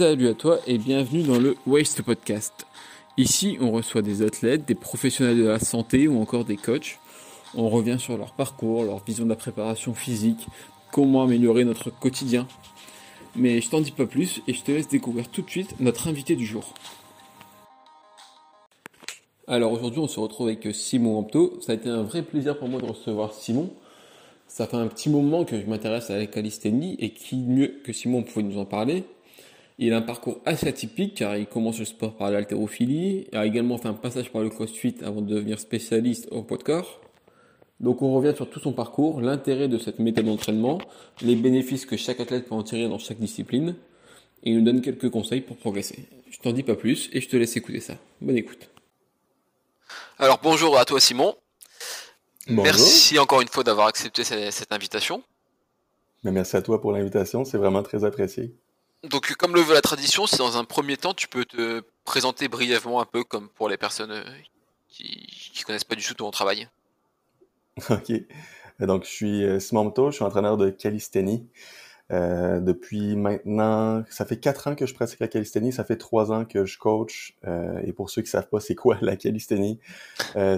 Salut à toi et bienvenue dans le Waste Podcast. Ici, on reçoit des athlètes, des professionnels de la santé ou encore des coachs. On revient sur leur parcours, leur vision de la préparation physique, comment améliorer notre quotidien. Mais je t'en dis pas plus et je te laisse découvrir tout de suite notre invité du jour. Alors aujourd'hui, on se retrouve avec Simon Ampto. Ça a été un vrai plaisir pour moi de recevoir Simon. Ça fait un petit moment que je m'intéresse à la calisthénie et qui mieux que Simon pouvait nous en parler. Il a un parcours assez atypique car il commence le sport par l'haltérophilie, a également fait un passage par le crossfit avant de devenir spécialiste en poids de corps. Donc on revient sur tout son parcours, l'intérêt de cette méthode d'entraînement, les bénéfices que chaque athlète peut en tirer dans chaque discipline et il nous donne quelques conseils pour progresser. Je t'en dis pas plus et je te laisse écouter ça. Bonne écoute. Alors bonjour à toi Simon. Bonjour. Merci encore une fois d'avoir accepté cette invitation. Mais merci à toi pour l'invitation, c'est vraiment très apprécié. Donc, comme le veut la tradition, si dans un premier temps, tu peux te présenter brièvement un peu, comme pour les personnes qui ne connaissent pas du tout ton travail. Ok. Donc, je suis Simon Ampto, je suis entraîneur de calisthénie. Depuis maintenant, ça fait 4 ans que je pratique la calisthénie, ça fait 3 ans que je coach. Et pour ceux qui ne savent pas c'est quoi la calisthénie,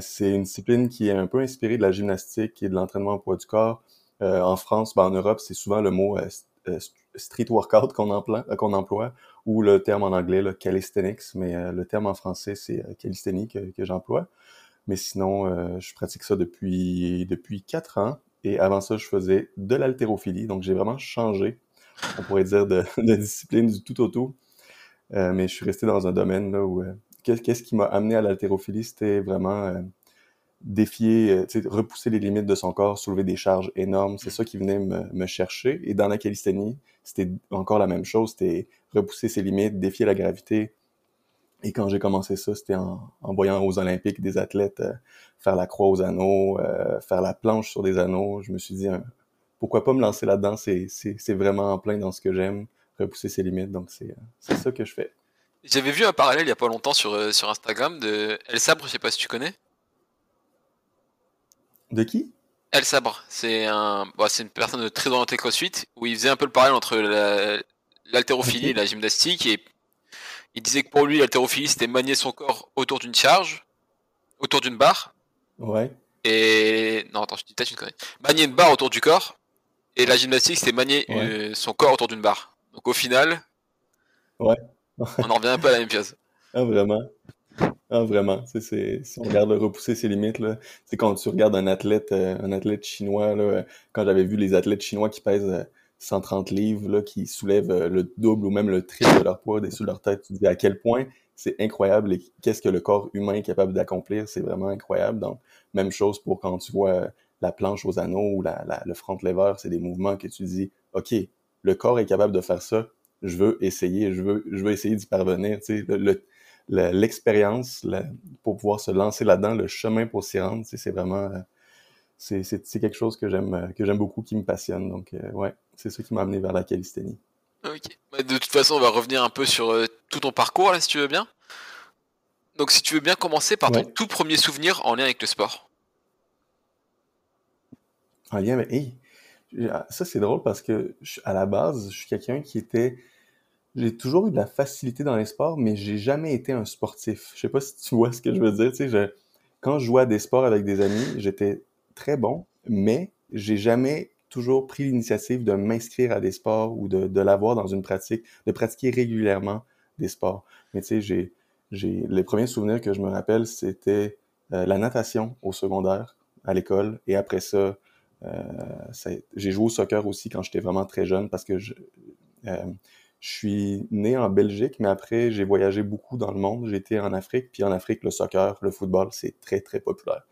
c'est une discipline qui est un peu inspirée de la gymnastique et de l'entraînement au poids du corps. En France, en Europe, c'est souvent le mot street workout qu'on emploie, ou le terme en anglais, le calisthenics, mais le terme en français, c'est calisthénie que j'emploie. Mais sinon, je pratique ça depuis 4 ans, et avant ça, je faisais de l'haltérophilie, donc j'ai vraiment changé, on pourrait dire, de discipline du tout au tout, mais je suis resté dans un domaine là où... Qu'est-ce qui m'a amené à l'haltérophilie? C'était vraiment... défier, repousser les limites de son corps, soulever des charges énormes, c'est ça qui venait me chercher. Et dans la calisthénie, c'était encore la même chose, c'était repousser ses limites, défier la gravité. Et quand j'ai commencé ça, c'était en voyant aux Olympiques des athlètes faire la croix aux anneaux, faire la planche sur des anneaux. Je me suis dit, pourquoi pas me lancer là-dedans, c'est vraiment en plein dans ce que j'aime, repousser ses limites, donc c'est ça que je fais. J'avais vu un parallèle il n'y a pas longtemps sur Instagram de Elsabre, je ne sais pas si tu connais. De qui? Elsabre, c'est une personne très orientée crossfit, où il faisait un peu le parallèle entre l'haltérophilie et la gymnastique, et il disait que pour lui, l'haltérophilie, c'était manier son corps autour d'une charge, autour d'une barre. Ouais. Et... Non, attends, je dis peut-être une connerie. Manier une barre autour du corps, et la gymnastique, c'était manier son corps autour d'une barre. Donc au final, on en revient un peu à la même chose. Ah, vraiment? Ah, vraiment, si on regarde repousser ses limites, là, c'est quand tu regardes un athlète chinois, là, quand j'avais vu les athlètes chinois qui pèsent 130 livres, là, qui soulèvent le double ou même le triple de leur poids dessus leur tête, tu te dis à quel point c'est incroyable et qu'est-ce que le corps humain est capable d'accomplir, c'est vraiment incroyable. Donc, même chose pour quand tu vois la planche aux anneaux ou le front lever, c'est des mouvements que tu dis, ok, le corps est capable de faire ça, je veux essayer, je veux essayer d'y parvenir, tu sais, l'expérience pour pouvoir se lancer là-dedans, le chemin pour s'y rendre, c'est vraiment c'est quelque chose que j'aime beaucoup, qui me passionne. Donc c'est ça qui m'a amené vers la calisthénie. Ok. De toute façon, on va revenir un peu sur tout ton parcours là, si tu veux bien. Donc, si tu veux bien commencer par ton tout premier souvenir en lien avec le sport. En lien avec... ça, c'est drôle parce que à la base, je suis quelqu'un qui était... J'ai toujours eu de la facilité dans les sports, mais j'ai jamais été un sportif. Je sais pas si tu vois ce que je veux dire. Tu sais, quand je jouais à des sports avec des amis, j'étais très bon, mais j'ai jamais toujours pris l'initiative de m'inscrire à des sports ou de l'avoir dans une pratique, de pratiquer régulièrement des sports. Mais tu sais, j'ai les premiers souvenirs que je me rappelle, c'était la natation au secondaire, à l'école, et après ça, j'ai joué au soccer aussi quand j'étais vraiment très jeune, parce que je suis né en Belgique, mais après, j'ai voyagé beaucoup dans le monde. J'étais en Afrique, puis en Afrique, le soccer, le football, c'est très, très populaire.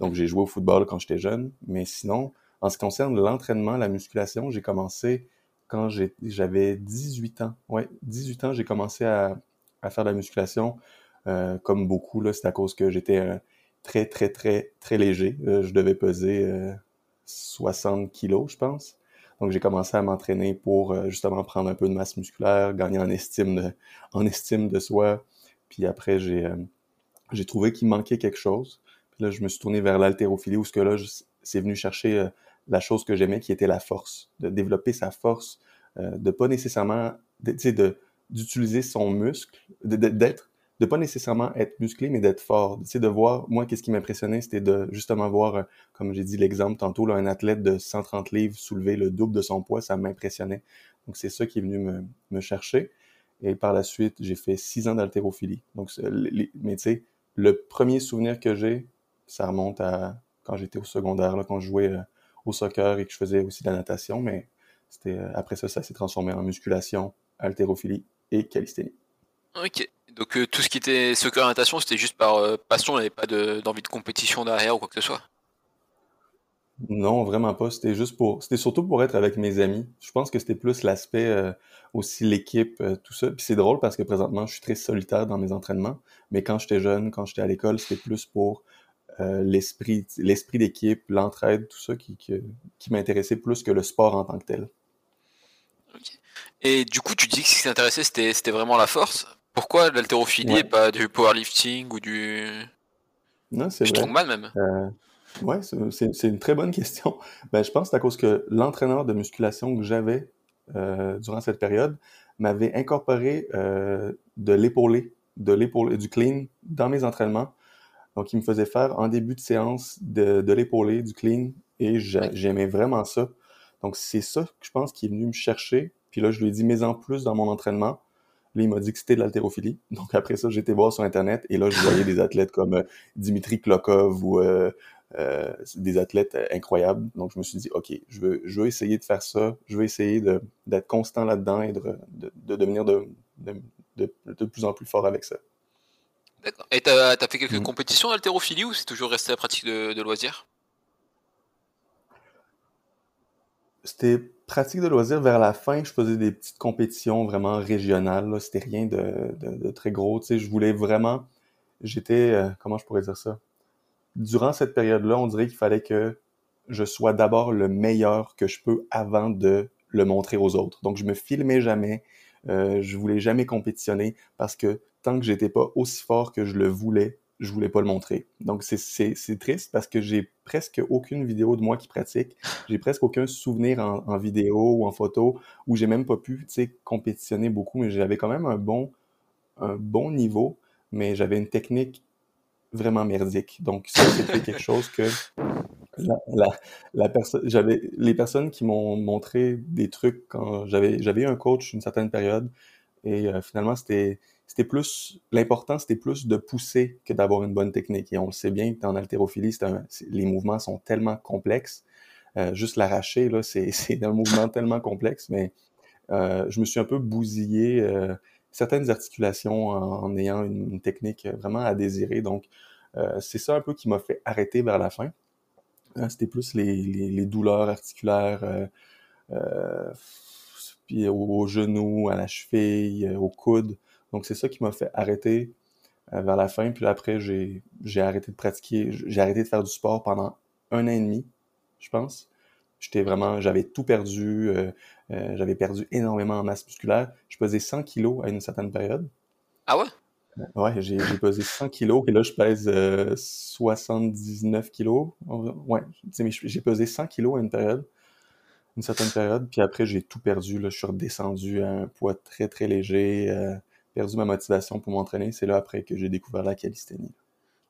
Donc, j'ai joué au football quand j'étais jeune. Mais sinon, en ce qui concerne l'entraînement, la musculation, j'ai commencé quand j'avais 18 ans. Ouais, 18 ans, j'ai commencé à faire de la musculation. Comme beaucoup, là, c'est à cause que j'étais très, très, très, très léger. Je devais peser 60 kilos, je pense. Donc, j'ai commencé à m'entraîner pour, justement, prendre un peu de masse musculaire, gagner en estime de soi. Puis après, j'ai trouvé qu'il manquait quelque chose. Puis là, je me suis tourné vers l'haltérophilie, où ce que là, c'est venu chercher la chose que j'aimais, qui était la force, de développer sa force, de pas nécessairement, tu sais, d'utiliser son muscle, de pas nécessairement être musclé, mais d'être fort. Tu sais, de voir, moi, qu'est-ce qui m'impressionnait, c'était de justement voir, comme j'ai dit l'exemple tantôt, là, un athlète de 130 livres soulever le double de son poids, ça m'impressionnait. Donc, c'est ça qui est venu me chercher. Et par la suite, j'ai fait 6 ans d'haltérophilie. Donc, mais tu sais, le premier souvenir que j'ai, ça remonte à quand j'étais au secondaire, là, quand je jouais au soccer et que je faisais aussi de la natation, mais c'était, après ça, ça s'est transformé en musculation, haltérophilie et calisthénie. OK. Donc, tout ce qui était soccer et natation, c'était juste par passion, il n'y avait pas d'envie de compétition derrière ou quoi que ce soit? Non, vraiment pas. C'était surtout pour être avec mes amis. Je pense que c'était plus l'aspect, aussi l'équipe, tout ça. Puis c'est drôle parce que présentement, je suis très solitaire dans mes entraînements. Mais quand j'étais jeune, quand j'étais à l'école, c'était plus pour l'esprit d'équipe, l'entraide, tout ça qui m'intéressait plus que le sport en tant que tel. Okay. Et du coup, tu dis que ce qui t'intéressait, c'était vraiment la force. Pourquoi l'haltérophilie et pas du powerlifting ou du... Non, c'est vrai. Strongman même. Oui, c'est une très bonne question. Ben, je pense que c'est à cause que l'entraîneur de musculation que j'avais durant cette période m'avait incorporé de l'épaulé, du clean dans mes entraînements. Donc, il me faisait faire en début de séance de l'épaulé, du clean, et j'aimais vraiment ça. Donc, c'est ça que je pense qui est venu me chercher. Puis là, je lui ai dit, mets-en plus dans mon entraînement. Là, il m'a dit que c'était de l'haltérophilie. Donc, après ça, j'étais voir sur Internet et là, je voyais des athlètes comme Dimitri Klokov ou des athlètes incroyables. Donc, je me suis dit, OK, je veux essayer de faire ça. Je veux essayer d'être constant là-dedans et de devenir de plus en plus fort avec ça. D'accord. Et t'as fait quelques compétitions d'haltérophilie ou c'est toujours resté la pratique de loisirs? C'était pratique de loisirs vers la fin. Je faisais des petites compétitions vraiment régionales. Là. C'était rien de très gros. Tu sais, je voulais vraiment... J'étais... comment je pourrais dire ça? Durant cette période-là, on dirait qu'il fallait que je sois d'abord le meilleur que je peux avant de le montrer aux autres. Donc, je me filmais jamais. Je voulais jamais compétitionner parce que tant que j'étais pas aussi fort que je voulais pas le montrer. Donc, c'est triste parce que j'ai presque aucune vidéo de moi qui pratique. J'ai presque aucun souvenir en vidéo ou en photo où j'ai même pas pu, tu sais, compétitionner beaucoup, mais j'avais quand même un bon niveau, mais j'avais une technique vraiment merdique. Donc, ça, c'était quelque chose que les personnes qui m'ont montré des trucs quand j'avais eu un coach une certaine période et finalement, c'était plus, l'important, c'était plus de pousser que d'avoir une bonne technique. Et on le sait bien, en haltérophilie, les mouvements sont tellement complexes. Juste l'arracher, là, c'est un mouvement tellement complexe, mais je me suis un peu bousillé certaines articulations en ayant une technique vraiment à désirer. Donc, c'est ça un peu qui m'a fait arrêter vers la fin. C'était plus les douleurs articulaires, puis au genou, à la cheville, au coude. Donc, c'est ça qui m'a fait arrêter vers la fin. Puis là, après, j'ai arrêté de pratiquer. J'ai arrêté de faire du sport pendant 1 an et demi, je pense. J'avais tout perdu. J'avais perdu énormément en masse musculaire. Je pesais 100 kilos à une certaine période. Ah ouais? Ouais, j'ai pesé 100 kilos. Et là, je pèse 79 kilos. Ouais, tu sais, mais j'ai pesé 100 kilos à une certaine période. Puis après, j'ai tout perdu. Là, je suis redescendu à un poids très, très léger. Perdu ma motivation pour m'entraîner, c'est là après que j'ai découvert la calisthénie.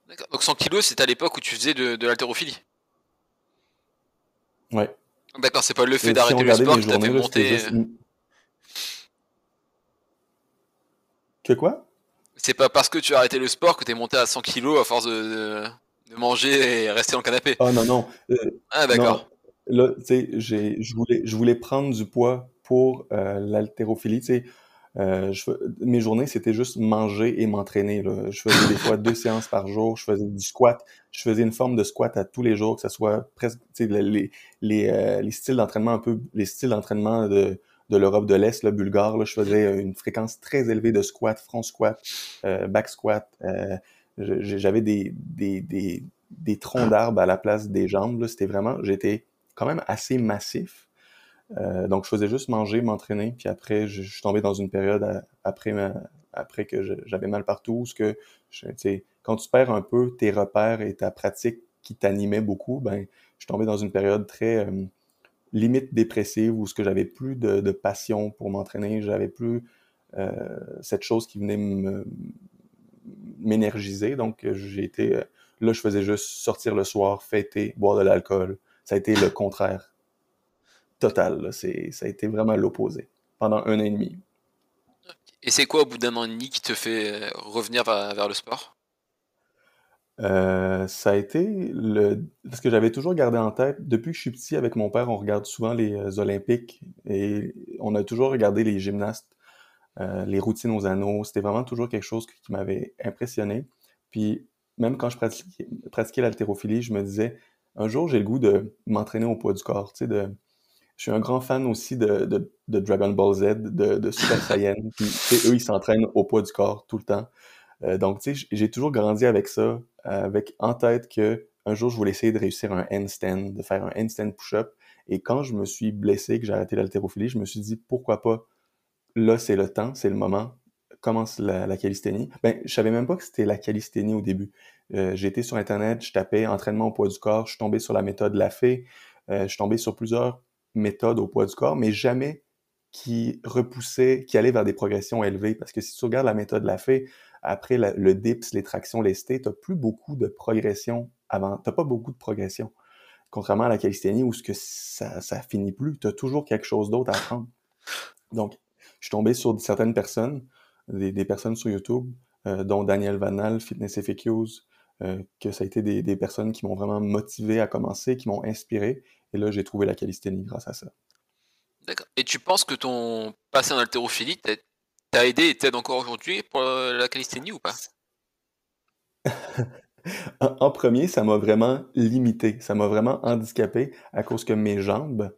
D'accord. Donc 100 kilos, c'était à l'époque où tu faisais de l'haltérophilie? Ouais. D'accord, c'est pas le fait d'arrêter le sport qui t'a fait monter... Que quoi? C'est pas parce que tu as arrêté le sport que t'es monté à 100 kilos à force de manger et rester dans le canapé? Oh non. Ah d'accord. Non. Là, tu sais, je voulais prendre du poids pour l'haltérophilie, tu sais. Mes journées, c'était juste manger et m'entraîner, là. Je faisais des fois 2 séances par jour, je faisais du squat, je faisais une forme de squat à tous les jours, que ça soit presque, tu sais, les styles d'entraînement de l'Europe de l'Est, le bulgare, là, je faisais une fréquence très élevée de squat, front squat, back squat, j'avais des troncs d'arbres à la place des jambes, là. C'était vraiment, j'étais quand même assez massif. Donc, je faisais juste manger, m'entraîner, puis après, je suis tombé dans une période après que j'avais mal partout, parce que, tu sais, quand tu perds un peu tes repères et ta pratique qui t'animait beaucoup, ben, je suis tombé dans une période très limite dépressive où ce que j'avais plus de passion pour m'entraîner, j'avais plus cette chose qui venait m'énergiser. Donc, j'ai été... Là, je faisais juste sortir le soir, fêter, boire de l'alcool. Ça a été le contraire total. Là. Ça a été vraiment l'opposé pendant 1 an et demi. Et c'est quoi, au bout d'1 an et demi, qui te fait revenir vers le sport? Ça a été parce que j'avais toujours gardé en tête, depuis que je suis petit, avec mon père, on regarde souvent les Olympiques et on a toujours regardé les gymnastes, les routines aux anneaux. C'était vraiment toujours quelque chose qui m'avait impressionné. Puis même quand je pratiquais l'haltérophilie, je me disais, un jour, j'ai le goût de m'entraîner au poids du corps. Tu sais, je suis un grand fan aussi de Dragon Ball Z, de Super Saiyan. Puis, tu sais, eux, ils s'entraînent au poids du corps tout le temps. Donc, tu sais, j'ai toujours grandi avec ça, avec en tête que un jour, je voulais essayer de réussir un handstand, de faire un handstand push-up. Et quand je me suis blessé, que j'ai arrêté l'haltérophilie, je me suis dit, pourquoi pas? Là, c'est le temps, c'est le moment. Commence la calisthénie. Ben, je savais même pas que c'était la calisthénie au début. J'étais sur Internet, je tapais entraînement au poids du corps, je suis tombé sur la méthode Lafay, je suis tombé sur plusieurs méthodes au poids du corps, mais jamais qui repoussaient, qui allaient vers des progressions élevées. Parce que si tu regardes la méthode Lafay, après le dips, les tractions lestées, t'as plus beaucoup de progression avant. T'as pas beaucoup de progression. Contrairement à la calisthénie où ce que ça finit plus, t'as toujours quelque chose d'autre à apprendre. Donc, je suis tombé sur certaines personnes, des personnes sur YouTube, dont Daniel Vanal, Fitness Effect Use, que ça a été des personnes qui m'ont vraiment motivé à commencer, qui m'ont inspiré. Et là, j'ai trouvé la calisthénie grâce à ça. D'accord. Et tu penses que ton passé en haltérophilie t'a aidé et t'aide encore aujourd'hui pour la calisthénie ou pas? En premier, ça m'a vraiment limité. Ça m'a vraiment handicapé à cause que mes jambes,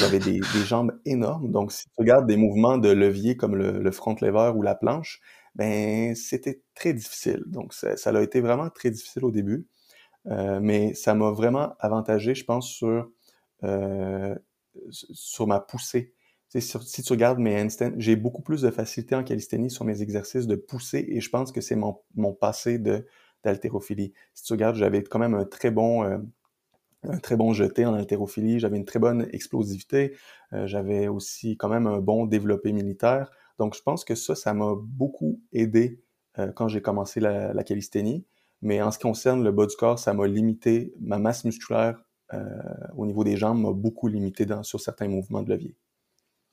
j'avais des jambes énormes. Donc, si tu regardes des mouvements de levier comme le front lever ou la planche, ben c'était très difficile. Donc, ça a été vraiment très difficile au début. Mais ça m'a vraiment avantagé, je pense, sur ma poussée. Si tu regardes mes handstands, j'ai beaucoup plus de facilité en calisthénie sur mes exercices de poussée et je pense que c'est mon passé d'haltérophilie. Si tu regardes, j'avais quand même un très bon jeté en haltérophilie, j'avais une très bonne explosivité, j'avais aussi quand même un bon développé militaire. Donc, je pense que ça m'a beaucoup aidé quand j'ai commencé la calisthénie. Mais en ce qui concerne le bas du corps, ça m'a limité. Ma masse musculaire au niveau des jambes m'a beaucoup limité sur certains mouvements de levier.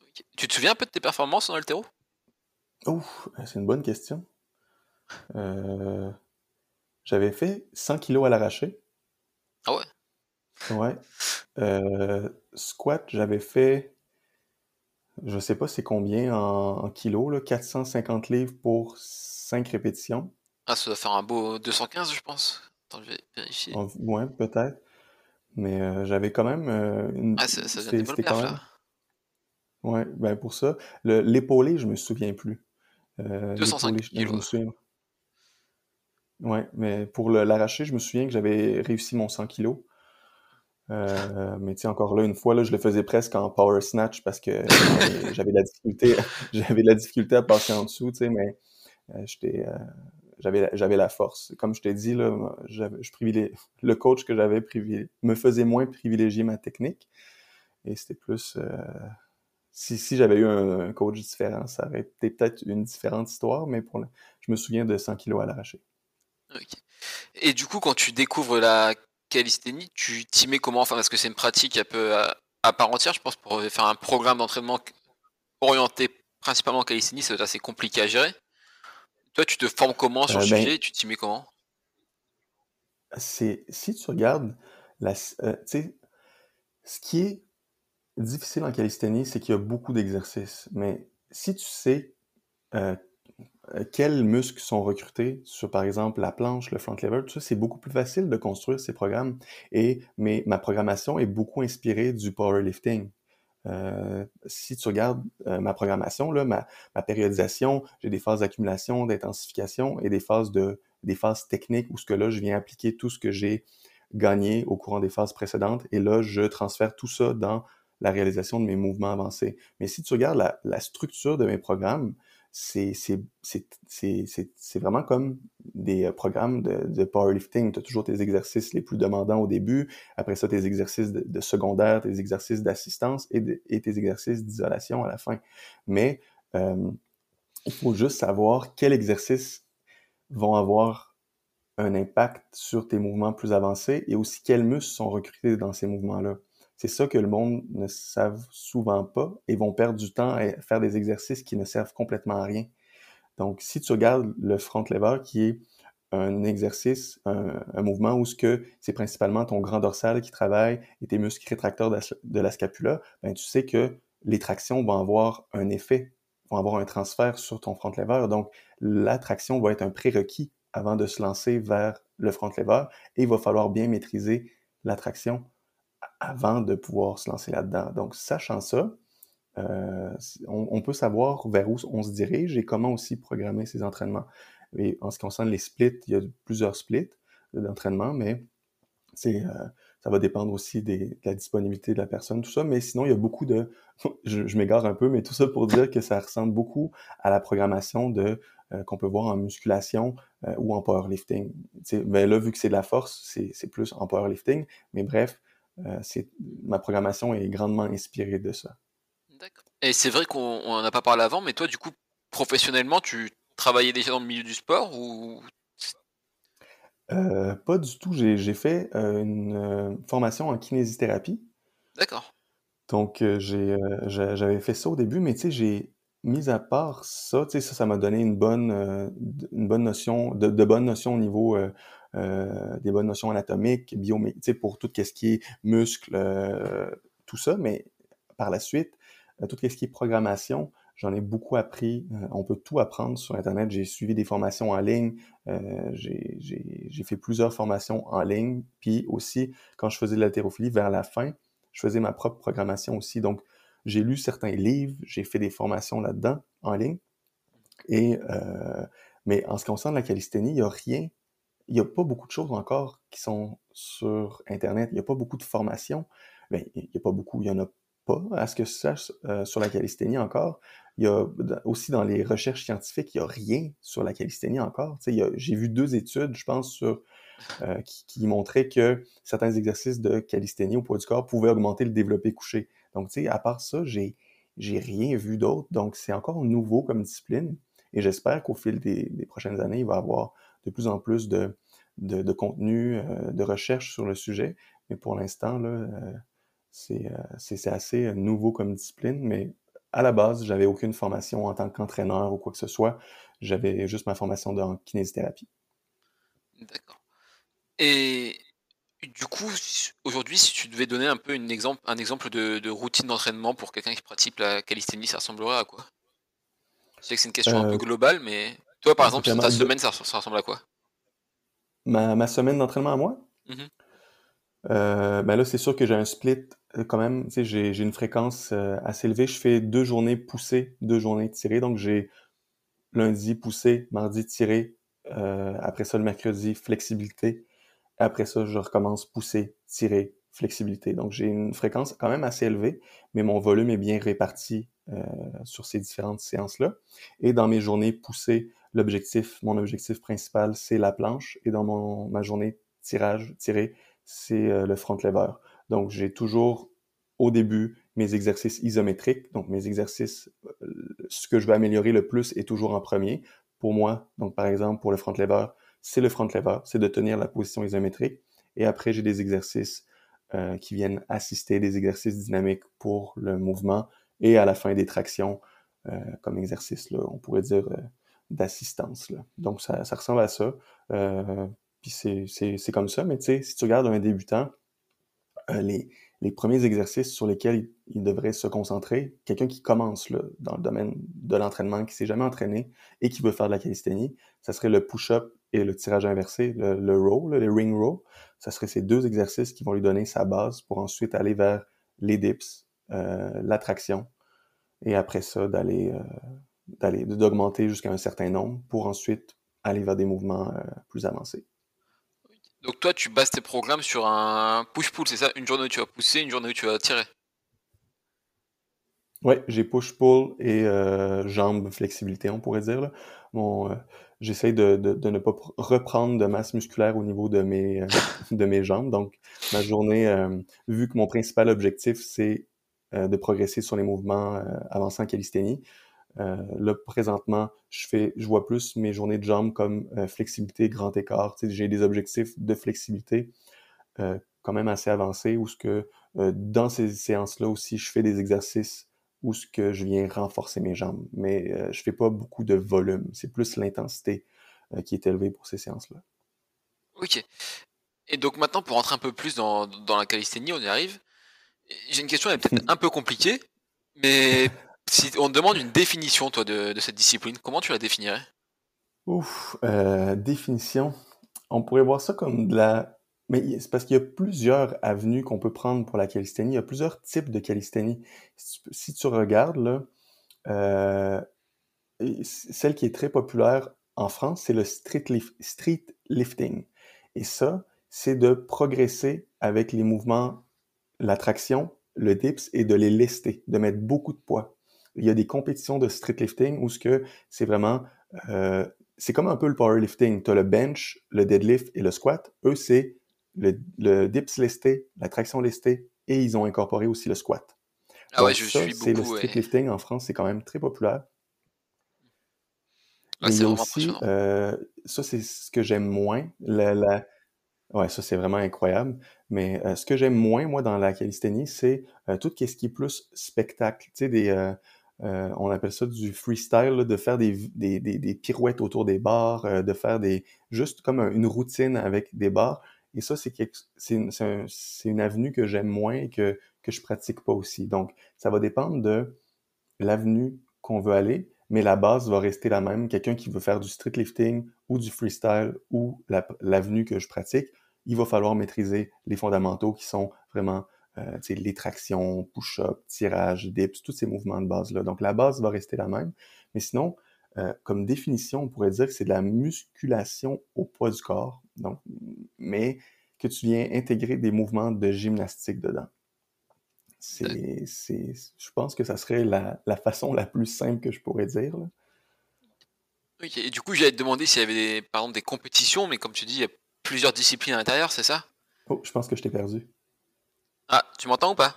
Okay. Tu te souviens un peu de tes performances en haltéro? C'est une bonne question. J'avais fait 100 kilos à l'arraché. Ah ouais? Ouais. Squat, j'avais fait, je sais pas c'est combien en kilos, là, 450 livres pour 5 répétitions. Ah, ça doit faire un beau 215, je pense. Attends, je vais vérifier. Ouais, peut-être. Mais j'avais quand même... ça vient de quand même... là. Ouais, ben pour ça. L'épaulé, je me souviens plus. 205 kilos. Ouais, mais pour l'arraché, je me souviens que j'avais réussi mon 100 kilos. Mais tu sais, encore là, une fois, là, je le faisais presque en power snatch parce que j'avais de la difficulté à passer en dessous, tu sais, mais... j'avais la force. Comme je t'ai dit, là, le coach que j'avais me faisait moins privilégier ma technique. Et c'était plus... si j'avais eu un coach différent, ça aurait été peut-être une différente histoire, mais je me souviens de 100 kilos à l'arraché. Okay. Et du coup, quand tu découvres la calisthénie, tu t'y mets comment? Enfin, parce que c'est une pratique un peu à part entière, je pense, pour faire un programme d'entraînement orienté principalement en calisthénie, ça doit être assez compliqué à gérer. Toi, tu te formes comment sur le sujet? Tu t'y mets comment? Si tu regardes, tu sais, ce qui est difficile en calisthénie, c'est qu'il y a beaucoup d'exercices. Mais si tu sais quels muscles sont recrutés sur, par exemple, la planche, le front lever, tout ça, c'est beaucoup plus facile de construire ces programmes. Mais ma programmation est beaucoup inspirée du powerlifting. Si tu regardes ma programmation, là, ma périodisation, j'ai des phases d'accumulation, d'intensification et des phases techniques où ce que là, je viens appliquer tout ce que j'ai gagné au courant des phases précédentes et là, je transfère tout ça dans la réalisation de mes mouvements avancés. Mais si tu regardes la structure de mes programmes, c'est vraiment comme des programmes de powerlifting. Tu as toujours tes exercices les plus demandants au début, après ça, tes exercices de secondaire, tes exercices d'assistance et tes exercices d'isolation à la fin. Mais Il faut juste savoir quels exercices vont avoir un impact sur tes mouvements plus avancés et aussi quels muscles sont recrutés dans ces mouvements-là. C'est ça que le monde ne savent souvent pas et vont perdre du temps à faire des exercices qui ne servent complètement à rien. Donc, si tu regardes le front lever, qui est un exercice, un mouvement où c'est principalement ton grand dorsal qui travaille et tes muscles rétracteurs de la scapula, ben, tu sais que les tractions vont avoir un effet, vont avoir un transfert sur ton front lever. Donc, la traction va être un prérequis avant de se lancer vers le front lever et il va falloir bien maîtriser la traction avant de pouvoir se lancer là-dedans. Donc, sachant ça, on peut savoir vers où on se dirige et comment aussi programmer ses entraînements. Et en ce qui concerne les splits, il y a plusieurs splits d'entraînement, mais ça va dépendre aussi de la disponibilité de la personne, tout ça. Mais sinon, il y a beaucoup de... Je m'égare un peu, mais tout ça pour dire que ça ressemble beaucoup à la programmation qu'on peut voir en musculation ou en powerlifting. Ben là, vu que c'est de la force, c'est plus en powerlifting. Mais bref, ma programmation est grandement inspirée de ça. D'accord. Et c'est vrai qu'on n'en a pas parlé avant, mais toi, du coup, professionnellement, tu travaillais déjà dans le milieu du sport ou... Pas du tout. J'ai fait une formation en kinésithérapie. D'accord. Donc, j'avais fait ça au début, mais tu sais, j'ai mis à part ça. Tu sais, ça m'a donné une bonne notion, de bonnes notions au niveau... des bonnes notions anatomiques, biomécaniques, pour tout ce qui est muscles, tout ça, mais par la suite, tout ce qui est programmation, j'en ai beaucoup appris. On peut tout apprendre sur Internet. J'ai suivi des formations en ligne, j'ai fait plusieurs formations en ligne, puis aussi, quand je faisais de l'haltérophilie, vers la fin, je faisais ma propre programmation aussi. Donc, j'ai lu certains livres, j'ai fait des formations là-dedans, en ligne, mais en ce qui concerne la calisthénie, il n'y a rien. Il n'y a pas beaucoup de choses encore qui sont sur Internet. Il n'y a pas beaucoup de formations. Bien, il n'y a pas beaucoup. Il n'y en a pas, à ce que je sache, sur la calisthénie encore. Il y a aussi dans les recherches scientifiques, il n'y a rien sur la calisthénie encore. Tu sais, j'ai vu 2 études, je pense, qui montraient que certains exercices de calisthénie au poids du corps pouvaient augmenter le développé couché. Donc, tu sais, à part ça, j'ai rien vu d'autre. Donc, c'est encore nouveau comme discipline. Et j'espère qu'au fil des prochaines années, il va y avoir de plus en plus de contenu, de recherche sur le sujet. Mais pour l'instant, là, c'est assez nouveau comme discipline. Mais à la base, j'avais aucune formation en tant qu'entraîneur ou quoi que ce soit. J'avais juste ma formation en kinésithérapie. D'accord. Et du coup, aujourd'hui, si tu devais donner un peu un exemple de routine d'entraînement pour quelqu'un qui pratique la calisthénie, ça ressemblerait à quoi? Je sais que c'est une question un peu globale, mais... Toi, par exemple, ta semaine, ça ressemble à quoi? Ma semaine d'entraînement à moi? Mm-hmm. Ben là, c'est sûr que j'ai un split quand même. Tu sais, j'ai une fréquence assez élevée. Je fais 2 journées poussées, 2 journées tirées. Donc, j'ai lundi poussé, mardi tiré. Après ça, le mercredi, flexibilité. Après ça, je recommence poussé, tiré, flexibilité. Donc, j'ai une fréquence quand même assez élevée, mais mon volume est bien réparti sur ces différentes séances-là. Et dans mes journées poussées, mon objectif principal, c'est la planche. Et dans ma journée tirée, c'est le front lever. Donc, j'ai toujours, au début, mes exercices isométriques. Donc, mes exercices, ce que je vais améliorer le plus est toujours en premier. Pour moi, donc par exemple, pour le front lever, c'est le front lever. C'est de tenir la position isométrique. Et après, j'ai des exercices qui viennent assister, des exercices dynamiques pour le mouvement. Et à la fin, des tractions comme exercice, là, on pourrait dire... d'assistance, là. Donc, ça ressemble à ça. Puis c'est comme ça. Mais tu sais, si tu regardes un débutant, les premiers exercices sur lesquels il devrait se concentrer, quelqu'un qui commence là, dans le domaine de l'entraînement, qui ne s'est jamais entraîné et qui veut faire de la calisthénie, ça serait le push-up et le tirage inversé, le row, là, le ring row. Ça serait ces 2 exercices qui vont lui donner sa base pour ensuite aller vers les dips, la traction, et après ça, d'augmenter jusqu'à un certain nombre pour ensuite aller vers des mouvements plus avancés. Donc toi, tu bases tes programmes sur un push-pull, c'est ça? Une journée où tu vas pousser, une journée où tu vas tirer? Oui, j'ai push-pull et jambes flexibilité, on pourrait dire. Là. Bon, j'essaie de ne pas reprendre de masse musculaire au niveau de mes jambes. Donc ma journée, vu que mon principal objectif, c'est de progresser sur les mouvements avancés en calisthénie, Là, présentement, je vois plus mes journées de jambes comme flexibilité, grand écart. Tu sais, j'ai des objectifs de flexibilité quand même assez avancés où ce que dans ces séances-là aussi, je fais des exercices où ce que je viens renforcer mes jambes. Mais je fais pas beaucoup de volume. C'est plus l'intensité qui est élevée pour ces séances-là. OK. Et donc maintenant, pour rentrer un peu plus dans la calisthénie, on y arrive. J'ai une question, elle est peut-être un peu compliquée, mais si on te demande une définition, toi, de cette discipline, comment tu la définirais? Définition, on pourrait voir ça comme de la... Mais c'est parce qu'il y a plusieurs avenues qu'on peut prendre pour la calisthénie. Il y a plusieurs types de calisthénie. Si tu regardes, là, celle qui est très populaire en France, c'est le street lifting. Et ça, c'est de progresser avec les mouvements, la traction, le dips, et de les lester, de mettre beaucoup de poids. Il y a des compétitions de street lifting où c'est vraiment... c'est comme un peu le powerlifting. Tu as le bench, le deadlift et le squat. Eux, c'est le dips lesté, la traction lestée, et ils ont incorporé aussi le squat. Ah ouais, le street lifting en France, c'est quand même très populaire. Ah, c'est vraiment impressionnant. Ça, c'est ce que j'aime moins. Ouais, ça, c'est vraiment incroyable. Mais ce que j'aime moins, moi, dans la calisthénie, c'est tout ce qui est plus spectacle. Tu sais, on appelle ça du freestyle, là, de faire des pirouettes autour des barres, de faire juste comme une routine avec des barres. Et ça, c'est une avenue que j'aime moins et que je pratique pas aussi. Donc, ça va dépendre de l'avenue qu'on veut aller, mais la base va rester la même. Quelqu'un qui veut faire du streetlifting ou du freestyle ou l'avenue que je pratique, il va falloir maîtriser les fondamentaux qui sont vraiment les tractions, push-up, tirage, dips, tous ces mouvements de base-là. Donc, la base va rester la même. Mais sinon, comme définition, on pourrait dire que c'est de la musculation au poids du corps, donc, mais que tu viens intégrer des mouvements de gymnastique dedans. Je pense que ça serait la façon la plus simple que je pourrais dire, là. Oui, et du coup, j'allais te demander s'il y avait par exemple, des compétitions, mais comme tu dis, il y a plusieurs disciplines à l'intérieur, c'est ça? Oh, je pense que je t'ai perdu. Ah, tu m'entends ou pas?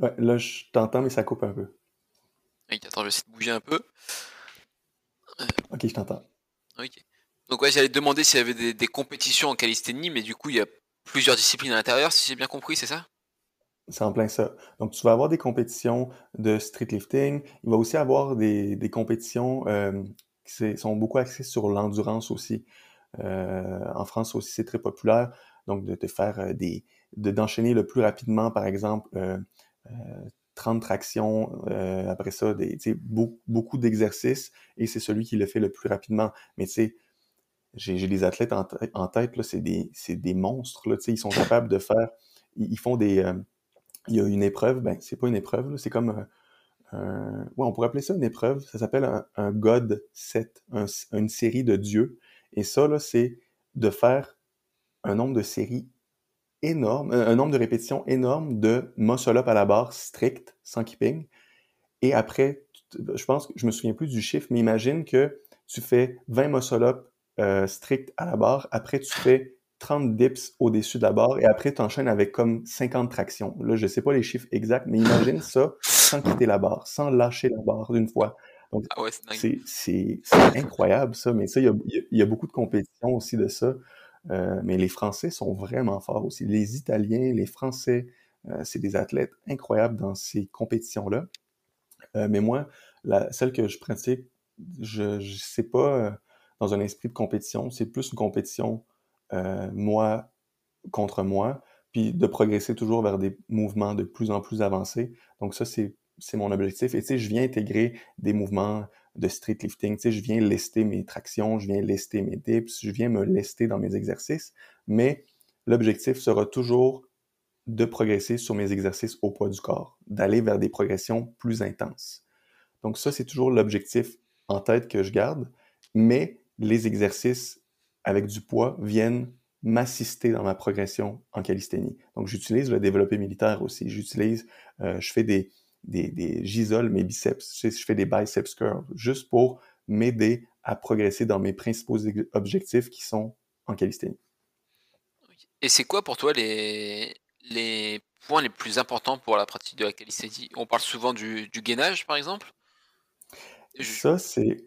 Ouais, là, je t'entends, mais ça coupe un peu. Oui, attends, je vais essayer de bouger un peu. Ok, je t'entends. Ok. Donc, ouais, j'allais te demander s'il y avait des compétitions en calisthénie, mais du coup, il y a plusieurs disciplines à l'intérieur, si j'ai bien compris, c'est ça? C'est en plein ça. Donc, tu vas avoir des compétitions de streetlifting. Il va aussi avoir des compétitions qui sont beaucoup axées sur l'endurance aussi. En France aussi, c'est très populaire. Donc, de te faire d'enchaîner le plus rapidement, par exemple, 30 tractions, après ça, beaucoup d'exercices, et c'est celui qui le fait le plus rapidement. Mais tu sais, j'ai des athlètes en tête, là, c'est des monstres, là, tu sais, ils sont capables de faire... Ils font des... il y a une épreuve, ben, c'est pas une épreuve, là, c'est comme... ouais, on pourrait appeler ça une épreuve, ça s'appelle un God Set, une série de dieux, et ça, là, c'est de faire un nombre de séries énorme, un nombre de répétitions énorme de muscle-up à la barre strict, sans kipping. Et après, je me souviens plus du chiffre, mais imagine que tu fais 20 muscle-up strict à la barre, après tu fais 30 dips au-dessus de la barre, et après tu enchaînes avec comme 50 tractions. Là, je sais pas les chiffres exacts, mais imagine ça sans quitter la barre, sans lâcher la barre d'une fois. Donc, ah ouais, c'est incroyable ça, mais ça, il y a beaucoup de compétitions aussi de ça. Mais les Français sont vraiment forts aussi. Les Italiens, les Français, c'est des athlètes incroyables dans ces compétitions-là. Mais moi, celle que je pratique, je sais pas dans un esprit de compétition. C'est plus une compétition moi contre moi, puis de progresser toujours vers des mouvements de plus en plus avancés. Donc ça, c'est mon objectif. Et tu sais, je viens intégrer des mouvements de street lifting, tu sais, je viens lester mes tractions, je viens lester mes dips, je viens me lester dans mes exercices, mais l'objectif sera toujours de progresser sur mes exercices au poids du corps, d'aller vers des progressions plus intenses. Donc ça, c'est toujours l'objectif en tête que je garde, mais les exercices avec du poids viennent m'assister dans ma progression en calisthénie. Donc j'utilise le développé militaire aussi, je fais j'isole mes biceps, je fais des biceps curls, juste pour m'aider à progresser dans mes principaux objectifs qui sont en calisthénie. Et c'est quoi pour toi les points les plus importants pour la pratique de la calisthénie? On parle souvent du gainage, par exemple? Ça, c'est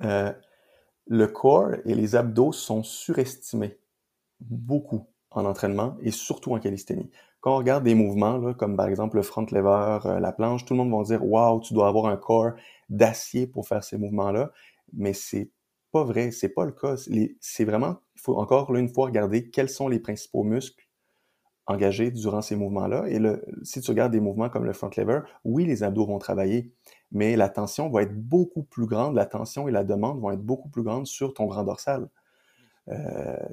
le corps et les abdos sont surestimés beaucoup en entraînement et surtout en calisthénie. Quand on regarde des mouvements, là, comme par exemple le front lever, la planche, tout le monde va dire « Wow, tu dois avoir un corps d'acier pour faire ces mouvements-là », mais c'est pas vrai, c'est pas le cas. C'est vraiment, il faut encore là, une fois regarder quels sont les principaux muscles engagés durant ces mouvements-là. Et si tu regardes des mouvements comme le front lever, oui, les abdos vont travailler, mais la tension va être beaucoup plus grande, la tension et la demande vont être beaucoup plus grandes sur ton grand dorsal.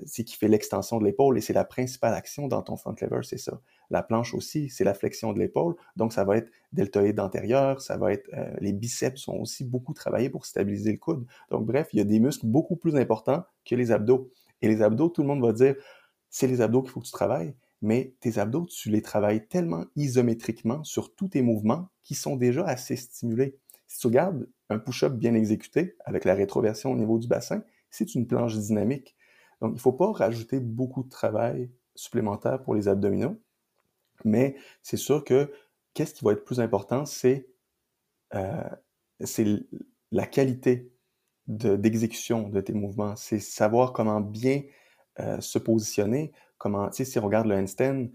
C'est qui fait l'extension de l'épaule et c'est la principale action dans ton front lever, c'est ça. La planche aussi, c'est la flexion de l'épaule, donc ça va être deltoïde antérieur, ça va être les biceps sont aussi beaucoup travaillés pour stabiliser le coude. Donc bref, il y a des muscles beaucoup plus importants que les abdos. Et les abdos, tout le monde va dire, c'est les abdos qu'il faut que tu travailles, mais tes abdos, tu les travailles tellement isométriquement sur tous tes mouvements qui sont déjà assez stimulés. Si tu regardes un push-up bien exécuté, avec la rétroversion au niveau du bassin, c'est une planche dynamique. Donc, il ne faut pas rajouter beaucoup de travail supplémentaire pour les abdominaux, mais c'est sûr que qu'est-ce qui va être plus important, c'est la qualité d'exécution de tes mouvements, c'est savoir comment bien se positionner, comment, tu sais, si on regarde le handstand,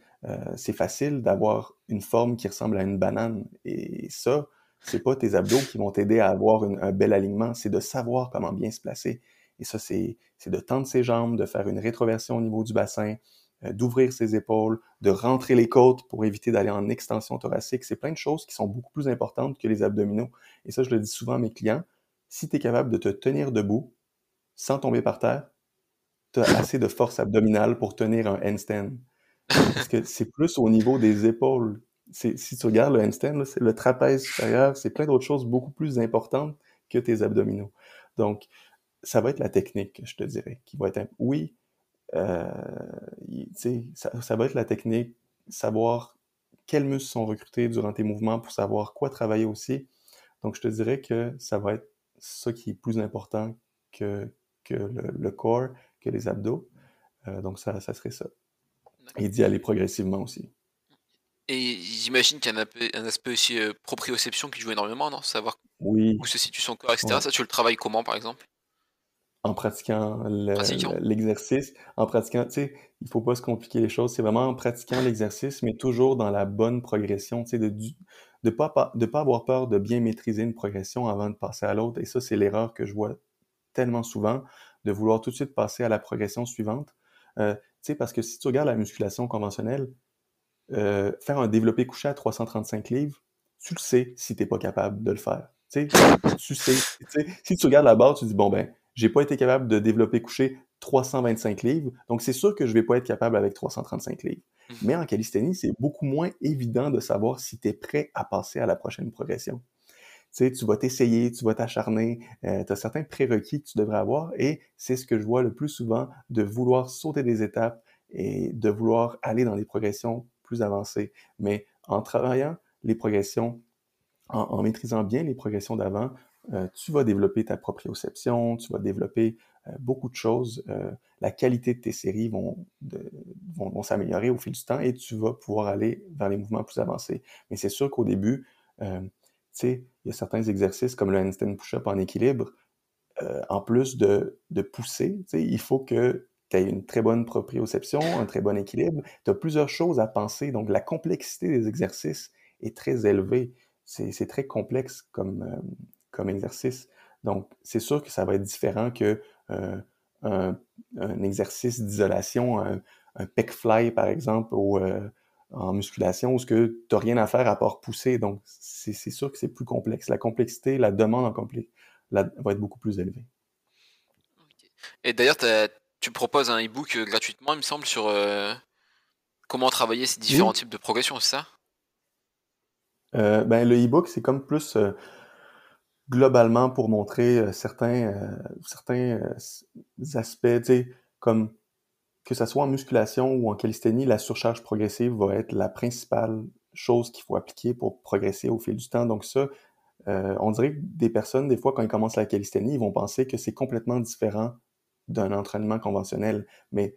c'est facile d'avoir une forme qui ressemble à une banane, et ça, c'est pas tes abdos qui vont t'aider à avoir un bel alignement, c'est de savoir comment bien se placer. Et ça, c'est de tendre ses jambes, de faire une rétroversion au niveau du bassin, d'ouvrir ses épaules, de rentrer les côtes pour éviter d'aller en extension thoracique. C'est plein de choses qui sont beaucoup plus importantes que les abdominaux. Et ça, je le dis souvent à mes clients, si tu es capable de te tenir debout sans tomber par terre, tu as assez de force abdominale pour tenir un handstand. Parce que c'est plus au niveau des épaules. Si tu regardes le handstand, là, c'est le trapèze supérieur, c'est plein d'autres choses beaucoup plus importantes que tes abdominaux. Donc, ça va être la technique, je te dirais, qui va être... Oui, ça va être la technique, savoir quels muscles sont recrutés durant tes mouvements pour savoir quoi travailler aussi. Donc, je te dirais que ça va être ça qui est plus important que le corps, que les abdos. Donc, ça serait ça. Et d'y aller progressivement aussi. Et j'imagine qu'il y a un aspect aussi proprioception qui joue énormément, non? Savoir où se situe son corps, etc. Ouais. Ça, tu le travailles comment, par exemple? En pratiquant l'exercice, en pratiquant, tu sais, il faut pas se compliquer les choses, c'est vraiment en pratiquant l'exercice, mais toujours dans la bonne progression, tu sais, de pas avoir peur de bien maîtriser une progression avant de passer à l'autre, et ça, c'est l'erreur que je vois tellement souvent, de vouloir tout de suite passer à la progression suivante, tu sais, parce que si tu regardes la musculation conventionnelle, faire un développé couché à 335 livres, tu le sais si t'es pas capable de le faire, tu sais, si tu regardes la barre, tu dis, bon ben, j'ai pas été capable de développer couché 325 livres, donc c'est sûr que je vais pas être capable avec 335 livres. Mais en calisthénie, c'est beaucoup moins évident de savoir si tu es prêt à passer à la prochaine progression. Tu sais, tu vas t'essayer, tu vas t'acharner, tu as certains prérequis que tu devrais avoir, et c'est ce que je vois le plus souvent, de vouloir sauter des étapes et de vouloir aller dans des progressions plus avancées. Mais en travaillant les progressions, en maîtrisant bien les progressions d'avant, tu vas développer ta proprioception, tu vas développer beaucoup de choses. La qualité de tes séries vont s'améliorer au fil du temps et tu vas pouvoir aller vers les mouvements plus avancés. Mais c'est sûr qu'au début, tu sais, il y a certains exercices comme le handstand push-up en équilibre. En plus de pousser, tu sais, il faut que tu aies une très bonne proprioception, un très bon équilibre. Tu as plusieurs choses à penser, donc la complexité des exercices est très élevée. C'est très complexe comme exercice. Donc, c'est sûr que ça va être différent que un exercice d'isolation, un pec fly, par exemple, en musculation, où ce que tu n'as rien à faire à part pousser. Donc, c'est sûr que c'est plus complexe. La complexité, la demande va être beaucoup plus élevée. Okay. Et d'ailleurs, tu proposes un e-book gratuitement, il me semble, sur comment travailler ces différents types de progression, c'est ça? Le e-book, c'est comme plus... globalement pour montrer certains aspects, tu sais, comme que ce soit en musculation ou en calisthénie, la surcharge progressive va être la principale chose qu'il faut appliquer pour progresser au fil du temps. Donc ça, on dirait que des personnes, des fois, quand ils commencent la calisthénie, ils vont penser que c'est complètement différent d'un entraînement conventionnel. Mais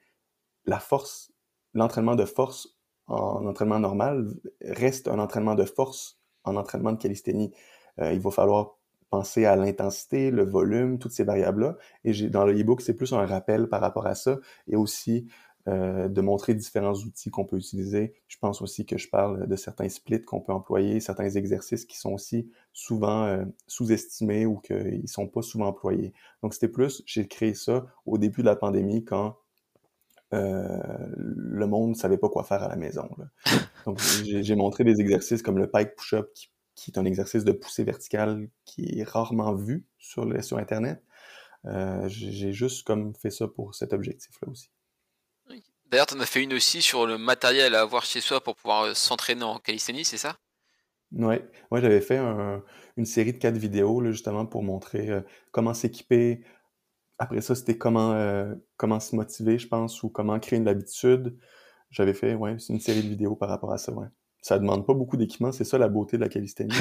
la force, l'entraînement de force en entraînement normal reste un entraînement de force en entraînement de calisthénie. Il va falloir penser à l'intensité, le volume, toutes ces variables-là. Et dans le e-book, c'est plus un rappel par rapport à ça et aussi de montrer différents outils qu'on peut utiliser. Je pense aussi que je parle de certains splits qu'on peut employer, certains exercices qui sont aussi souvent sous-estimés ou qu'ils ne sont pas souvent employés. Donc, c'était plus, j'ai créé ça au début de la pandémie quand le monde ne savait pas quoi faire à la maison, là. Donc, j'ai montré des exercices comme le pike push-up qui est un exercice de poussée verticale qui est rarement vu sur Internet. J'ai juste comme fait ça pour cet objectif-là aussi. D'ailleurs, tu en as fait une aussi sur le matériel à avoir chez soi pour pouvoir s'entraîner en calisthénie, c'est ça? Oui, j'avais fait une série de 4 vidéos là, justement pour montrer comment s'équiper. Après ça, c'était comment se motiver, je pense, ou comment créer une habitude. J'avais fait une série de vidéos par rapport à ça, ouais. Ça demande pas beaucoup d'équipement, c'est ça la beauté de la calisthénie.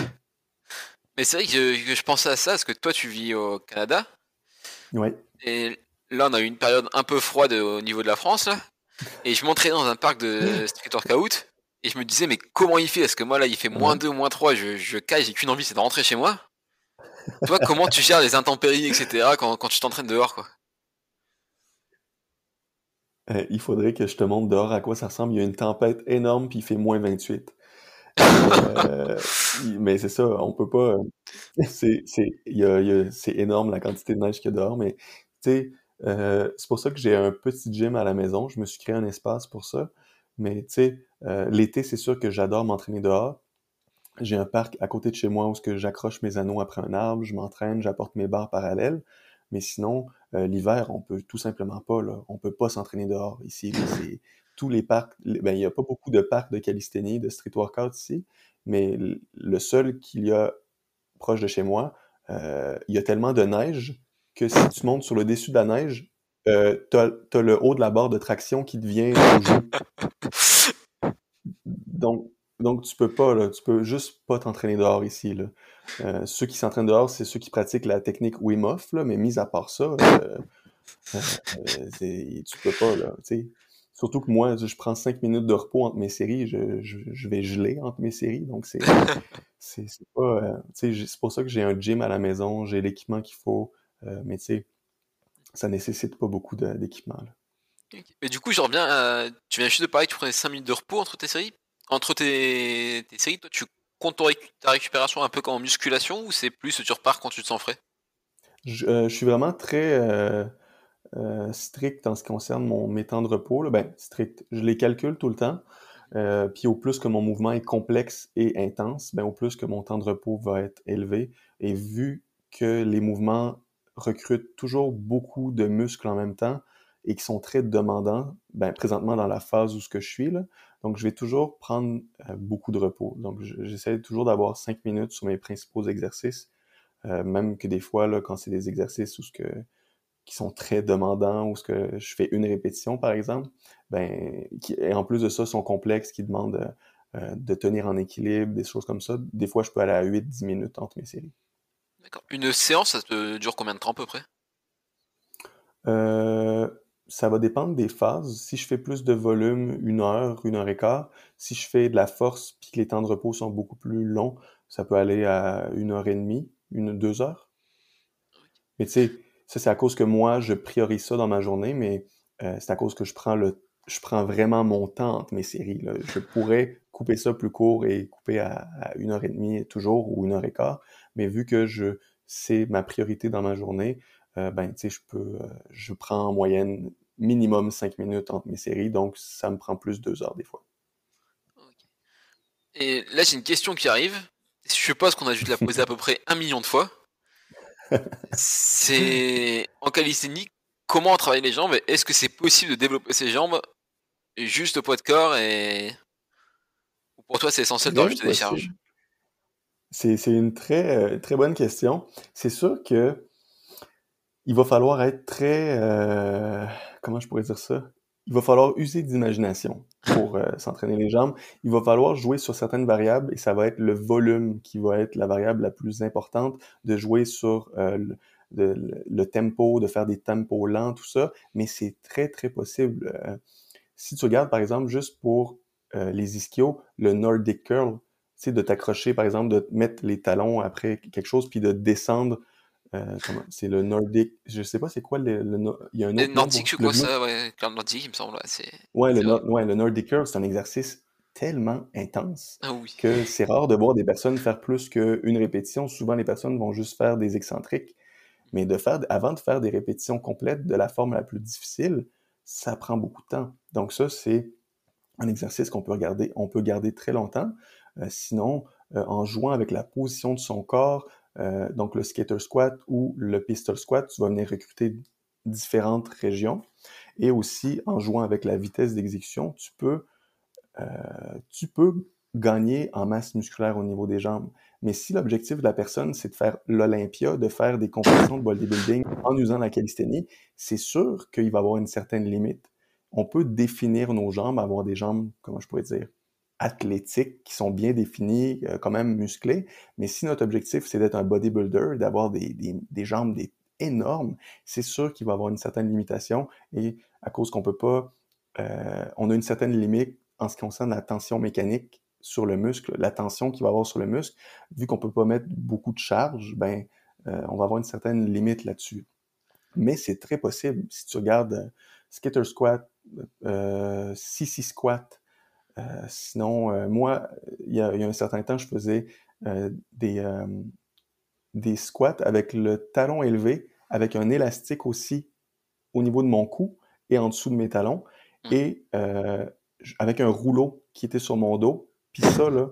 Mais c'est vrai que je pensais à ça, parce que toi, tu vis au Canada. Oui. Et là, on a eu une période un peu froide au niveau de la France, là. Et je m'entraînais dans un parc de street workout, et je me disais, mais comment il fait? Parce que moi, là, il fait moins 2, moins 3, je caille, j'ai qu'une envie, c'est de rentrer chez moi. Toi, comment tu gères les intempéries, etc., quand tu t'entraînes dehors, quoi? Il faudrait que je te montre dehors à quoi ça ressemble. Il y a une tempête énorme, puis il fait moins 28. Mais c'est ça, on peut pas... C'est énorme, la quantité de neige qu'il y a dehors, mais tu sais, c'est pour ça que j'ai un petit gym à la maison. Je me suis créé un espace pour ça. Mais tu sais, l'été, c'est sûr que j'adore m'entraîner dehors. J'ai un parc à côté de chez moi où j'accroche mes anneaux après un arbre, je m'entraîne, j'apporte mes barres parallèles. Mais sinon, l'hiver, on peut tout simplement pas, là. On peut pas s'entraîner dehors. Ici, c'est tous les parcs... il n'y a pas beaucoup de parcs de calisthénie, de street workout ici, mais le seul qu'il y a proche de chez moi, il y a tellement de neige que si tu montes sur le dessus de la neige, t'as le haut de la barre de traction qui devient rouge. Donc, tu peux pas, là, tu peux juste pas t'entraîner dehors ici, là. Ceux qui s'entraînent dehors, c'est ceux qui pratiquent la technique Wim Hof, là, mais mis à part ça, tu peux pas, là, tu sais. Surtout que moi, je prends 5 minutes de repos entre mes séries, je vais geler entre mes séries, donc c'est pas... tu sais, c'est pour ça que j'ai un gym à la maison, j'ai l'équipement qu'il faut, mais tu sais, ça nécessite pas beaucoup d'équipement, là. Mais du coup, je reviens à... Tu viens juste de parler que tu prenais 5 minutes de repos entre tes séries? Entre tes séries, toi, tu comptes ta récupération un peu comme en musculation ou c'est plus tu repars quand tu te sens frais? Je suis vraiment très strict en ce qui concerne mes temps de repos, là. Ben, strict. Je les calcule tout le temps. Puis au plus que mon mouvement est complexe et intense, ben, au plus que mon temps de repos va être élevé. Et vu que les mouvements recrutent toujours beaucoup de muscles en même temps et qui sont très demandants, ben, présentement dans la phase où je suis, là, donc, je vais toujours prendre beaucoup de repos. Donc, j'essaie toujours d'avoir 5 minutes sur mes principaux exercices, même que des fois, là, quand c'est des exercices qui sont très demandants, où je fais une répétition, par exemple, ben, et en plus de ça, sont complexes, qui demandent de tenir en équilibre, des choses comme ça. Des fois, je peux aller à 8-10 minutes entre mes séries. D'accord. Une séance, ça te dure combien de temps à peu près? Ça va dépendre des phases. Si je fais plus de volume, 1 heure, 1 heure et quart. Si je fais de la force puis que les temps de repos sont beaucoup plus longs, ça peut aller à 1 heure et demie, 2 heures. Mais tu sais, ça c'est à cause que moi, je priorise ça dans ma journée, mais c'est à cause que je prends vraiment mon temps entre mes séries, là. Je pourrais couper ça plus court et couper à 1 heure et demie toujours ou 1 heure et quart. Mais vu que c'est ma priorité dans ma journée, ben, tu sais, je prends en moyenne minimum 5 minutes entre mes séries, donc ça me prend plus 2 heures des fois. Okay. Et là, j'ai une question qui arrive. Je suppose qu'on a dû te la poser à peu près 1 million de fois. C'est en calisthénie, comment on travaille les jambes? Est-ce que c'est possible de développer ses jambes juste au poids de corps ou pour toi, c'est essentiel de rajouter des charges? C'est une très, très bonne question. C'est sûr que il va falloir être très... comment je pourrais dire ça? Il va falloir user d'imagination pour s'entraîner les jambes. Il va falloir jouer sur certaines variables et ça va être le volume qui va être la variable la plus importante, de jouer sur le tempo, de faire des tempos lents, tout ça. Mais c'est très, très possible. Si tu regardes, par exemple, juste pour les ischios, le Nordic Curl, sais, de t'accrocher, par exemple, de mettre les talons après quelque chose, puis de descendre. C'est le nordique. Je sais pas c'est quoi le il y a un autre nordique, je crois ça, ouais, comme nordique, il me semble. Le nordic curl, c'est un exercice tellement intense que c'est rare de voir des personnes faire plus qu'une répétition. Souvent, les personnes vont juste faire des excentriques. Mais avant de faire des répétitions complètes de la forme la plus difficile, ça prend beaucoup de temps. Donc ça, c'est un exercice qu'on peut regarder. On peut garder très longtemps. Sinon, en jouant avec la position de son corps, donc le skater squat ou le pistol squat, tu vas venir recruter différentes régions. Et aussi, en jouant avec la vitesse d'exécution, tu peux gagner en masse musculaire au niveau des jambes. Mais si l'objectif de la personne, c'est de faire l'Olympia, de faire des compétitions de bodybuilding en usant la calisthénie, c'est sûr qu'il va y avoir une certaine limite. On peut définir nos jambes, avoir des jambes, comment je pourrais dire, athlétiques, qui sont bien définies, quand même musclées. Mais si notre objectif, c'est d'être un bodybuilder, d'avoir des jambes énormes, c'est sûr qu'il va y avoir une certaine limitation. Et à cause qu'on ne peut pas... on a une certaine limite en ce qui concerne la tension mécanique sur le muscle, la tension qu'il va avoir sur le muscle, vu qu'on ne peut pas mettre beaucoup de charge, on va avoir une certaine limite là-dessus. Mais c'est très possible. Si tu regardes Skitter Squat, CC Squat, sinon, moi, il y a un certain temps, je faisais des squats avec le talon élevé, avec un élastique aussi au niveau de mon cou et en dessous de mes talons, et avec un rouleau qui était sur mon dos. Puis ça, là,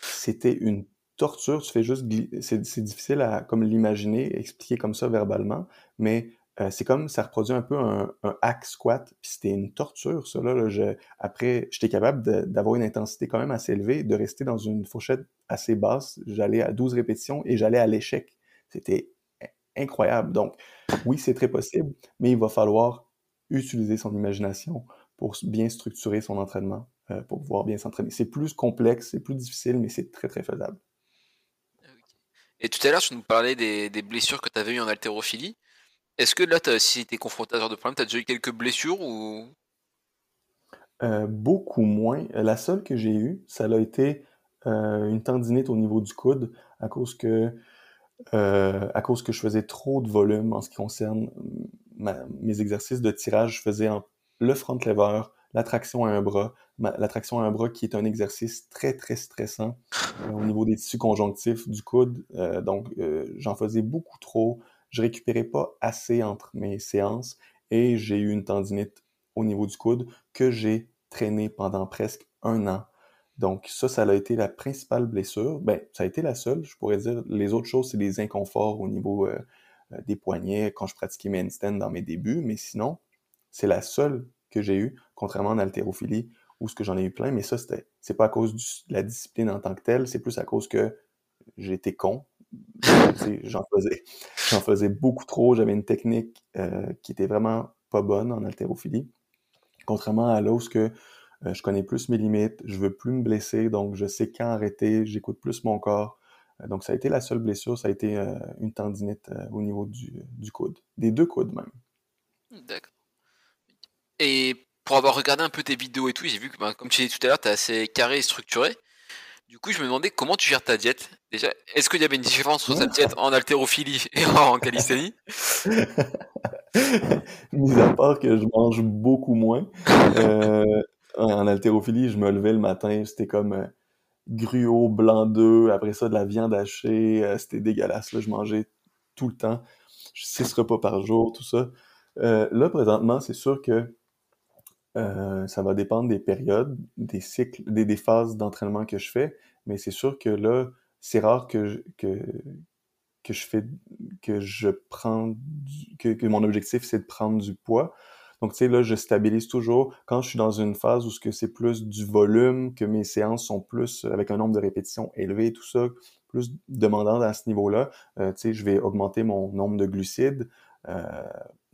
c'était une torture. Tu fais juste... C'est difficile à comme l'imaginer, expliquer comme ça verbalement, mais c'est comme... Ça reproduit un peu un hack squat. Puis c'était une torture, ça. Là, après, j'étais capable d'avoir une intensité quand même assez élevée, de rester dans une fourchette assez basse. J'allais à 12 répétitions et j'allais à l'échec. C'était incroyable. Donc, oui, c'est très possible, mais il va falloir utiliser son imagination pour bien structurer son entraînement. Pour pouvoir bien s'entraîner. C'est plus complexe, c'est plus difficile, mais c'est très, très faisable. Et tout à l'heure, tu nous parlais des blessures que tu avais eues en haltérophilie. Est-ce que là, si tu es confronté à ce genre de problème, tu as déjà eu quelques blessures ou... Beaucoup moins. La seule que j'ai eue, ça a été une tendinite au niveau du coude à cause que je faisais trop de volume en ce qui concerne mes exercices de tirage. Je faisais le front lever, la traction à un bras, qui est un exercice très, très stressant au niveau des tissus conjonctifs, du coude. Donc, j'en faisais beaucoup trop. Je récupérais pas assez entre mes séances et j'ai eu une tendinite au niveau du coude que j'ai traînée pendant presque 1 an. Donc, ça a été la principale blessure. Ça a été la seule, je pourrais dire. Les autres choses, c'est des inconforts au niveau des poignets quand je pratiquais mes handstands dans mes débuts. Mais sinon, c'est la seule que j'ai eue, contrairement en haltérophilie, où ce que j'en ai eu plein, mais ça, c'est pas à cause de la discipline en tant que telle, c'est plus à cause que j'étais con. J'en faisais beaucoup trop, j'avais une technique qui était vraiment pas bonne en haltérophilie. Contrairement à là où je connais plus mes limites, je veux plus me blesser, donc je sais quand arrêter, j'écoute plus mon corps. Donc ça a été la seule blessure, ça a été une tendinite au niveau du coude, des 2 coudes même. D'accord. Et pour avoir regardé un peu tes vidéos et tout, j'ai vu que, comme tu disais tout à l'heure, tu es assez carré et structuré. Du coup, je me demandais comment tu gères ta diète. Déjà, est-ce qu'il y avait une différence entre ta diète en haltérophilie et en calisthénie? Mis à part que je mange beaucoup moins. En haltérophilie, je me levais le matin, c'était comme gruau, blanc d'œuf, après ça, de la viande hachée. C'était dégueulasse. Là, je mangeais tout le temps. 6 repas par jour, tout ça. Là, présentement, c'est sûr que ça va dépendre des périodes, des cycles, des phases d'entraînement que je fais, mais c'est sûr que là, c'est rare que mon objectif, c'est de prendre du poids. Donc, tu sais, là, je stabilise toujours. Quand je suis dans une phase où c'est plus du volume, que mes séances sont plus, avec un nombre de répétitions élevé, tout ça, plus demandant à ce niveau-là, tu sais, je vais augmenter mon nombre de glucides,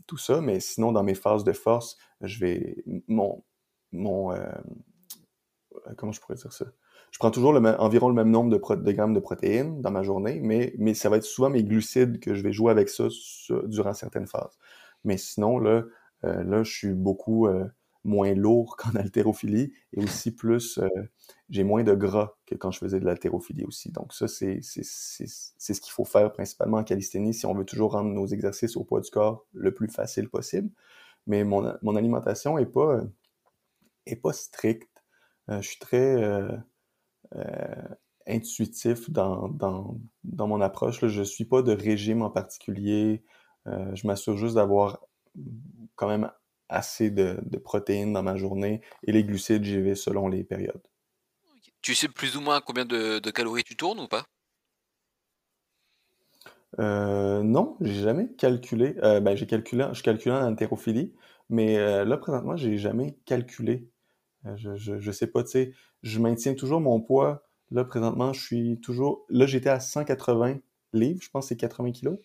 tout ça, mais sinon, dans mes phases de force, je vais... comment je pourrais dire ça? Je prends toujours environ le même nombre de grammes de protéines dans ma journée, mais ça va être souvent mes glucides que je vais jouer avec ça durant certaines phases. Mais sinon, là, je suis beaucoup moins lourd qu'en haltérophilie et aussi plus, j'ai moins de gras que quand je faisais de l'haltérophilie aussi. Donc ça, c'est ce qu'il faut faire principalement en calisthénie si on veut toujours rendre nos exercices au poids du corps le plus facile possible. Mais mon alimentation est pas stricte. Je suis très intuitif dans mon approche. Là. Je suis pas de régime en particulier. Je m'assure juste d'avoir quand même assez de protéines dans ma journée et les glucides, j'y vais selon les périodes. Okay. Tu sais plus ou moins combien de calories tu tournes ou pas? Non, j'ai jamais calculé. Je calculais en haltérophilie, mais là, présentement, j'ai jamais calculé. Je sais pas, tu sais, je maintiens toujours mon poids. Là, présentement, je suis toujours... Là, j'étais à 180 livres, je pense que c'est 80 kilos.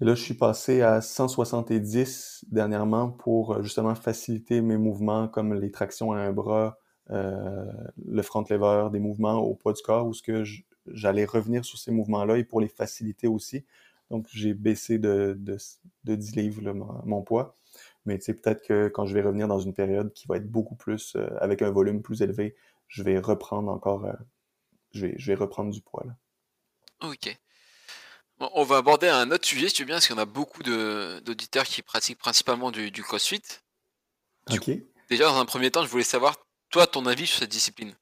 Et là, je suis passé à 170 dernièrement pour justement faciliter mes mouvements comme les tractions à un bras, le front lever, des mouvements au poids du corps où ce que j'allais revenir sur ces mouvements-là et pour les faciliter aussi. Donc, j'ai baissé de 10 livres là, mon poids. Mais tu sais, peut-être que quand je vais revenir dans une période qui va être beaucoup plus, avec un volume plus élevé, je vais reprendre encore, je vais reprendre du poids. Là. Ok. Bon, on va aborder un autre sujet, si tu veux bien, parce qu'on a beaucoup d'auditeurs qui pratiquent principalement du CrossFit. Okay. Déjà, dans un premier temps, je voulais savoir, toi, ton avis sur cette discipline.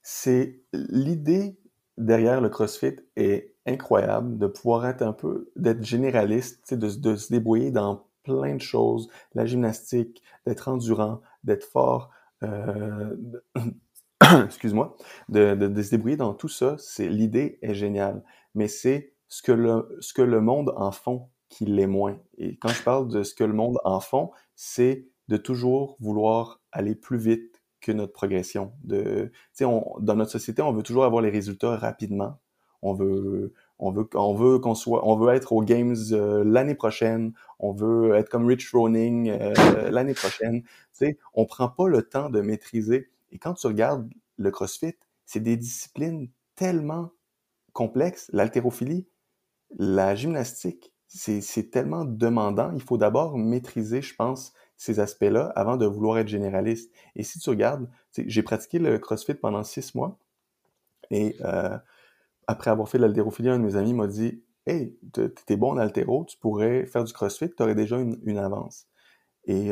C'est l'idée derrière le CrossFit est incroyable de pouvoir être un peu, d'être généraliste, de se débrouiller dans plein de choses, la gymnastique, d'être endurant, d'être fort, excuse-moi, de se débrouiller dans tout ça, l'idée est géniale. Mais c'est ce que le monde en font qui l'est moins. Et quand je parle de ce que le monde en font, c'est de toujours vouloir aller plus vite que notre progression. Dans notre société, on veut toujours avoir les résultats rapidement. On veut être aux Games l'année prochaine. On veut être comme Rich Froning l'année prochaine. On prend pas le temps de maîtriser. Et quand tu regardes le CrossFit, c'est des disciplines tellement complexe, l'haltérophilie, la gymnastique, c'est tellement demandant. Il faut d'abord maîtriser, je pense, ces aspects-là avant de vouloir être généraliste. Et si tu regardes, j'ai pratiqué le CrossFit pendant 6 mois et après avoir fait de l'haltérophilie, un de mes amis m'a dit « Hey, t'es bon en haltéro, tu pourrais faire du CrossFit, t'aurais déjà une avance. » Et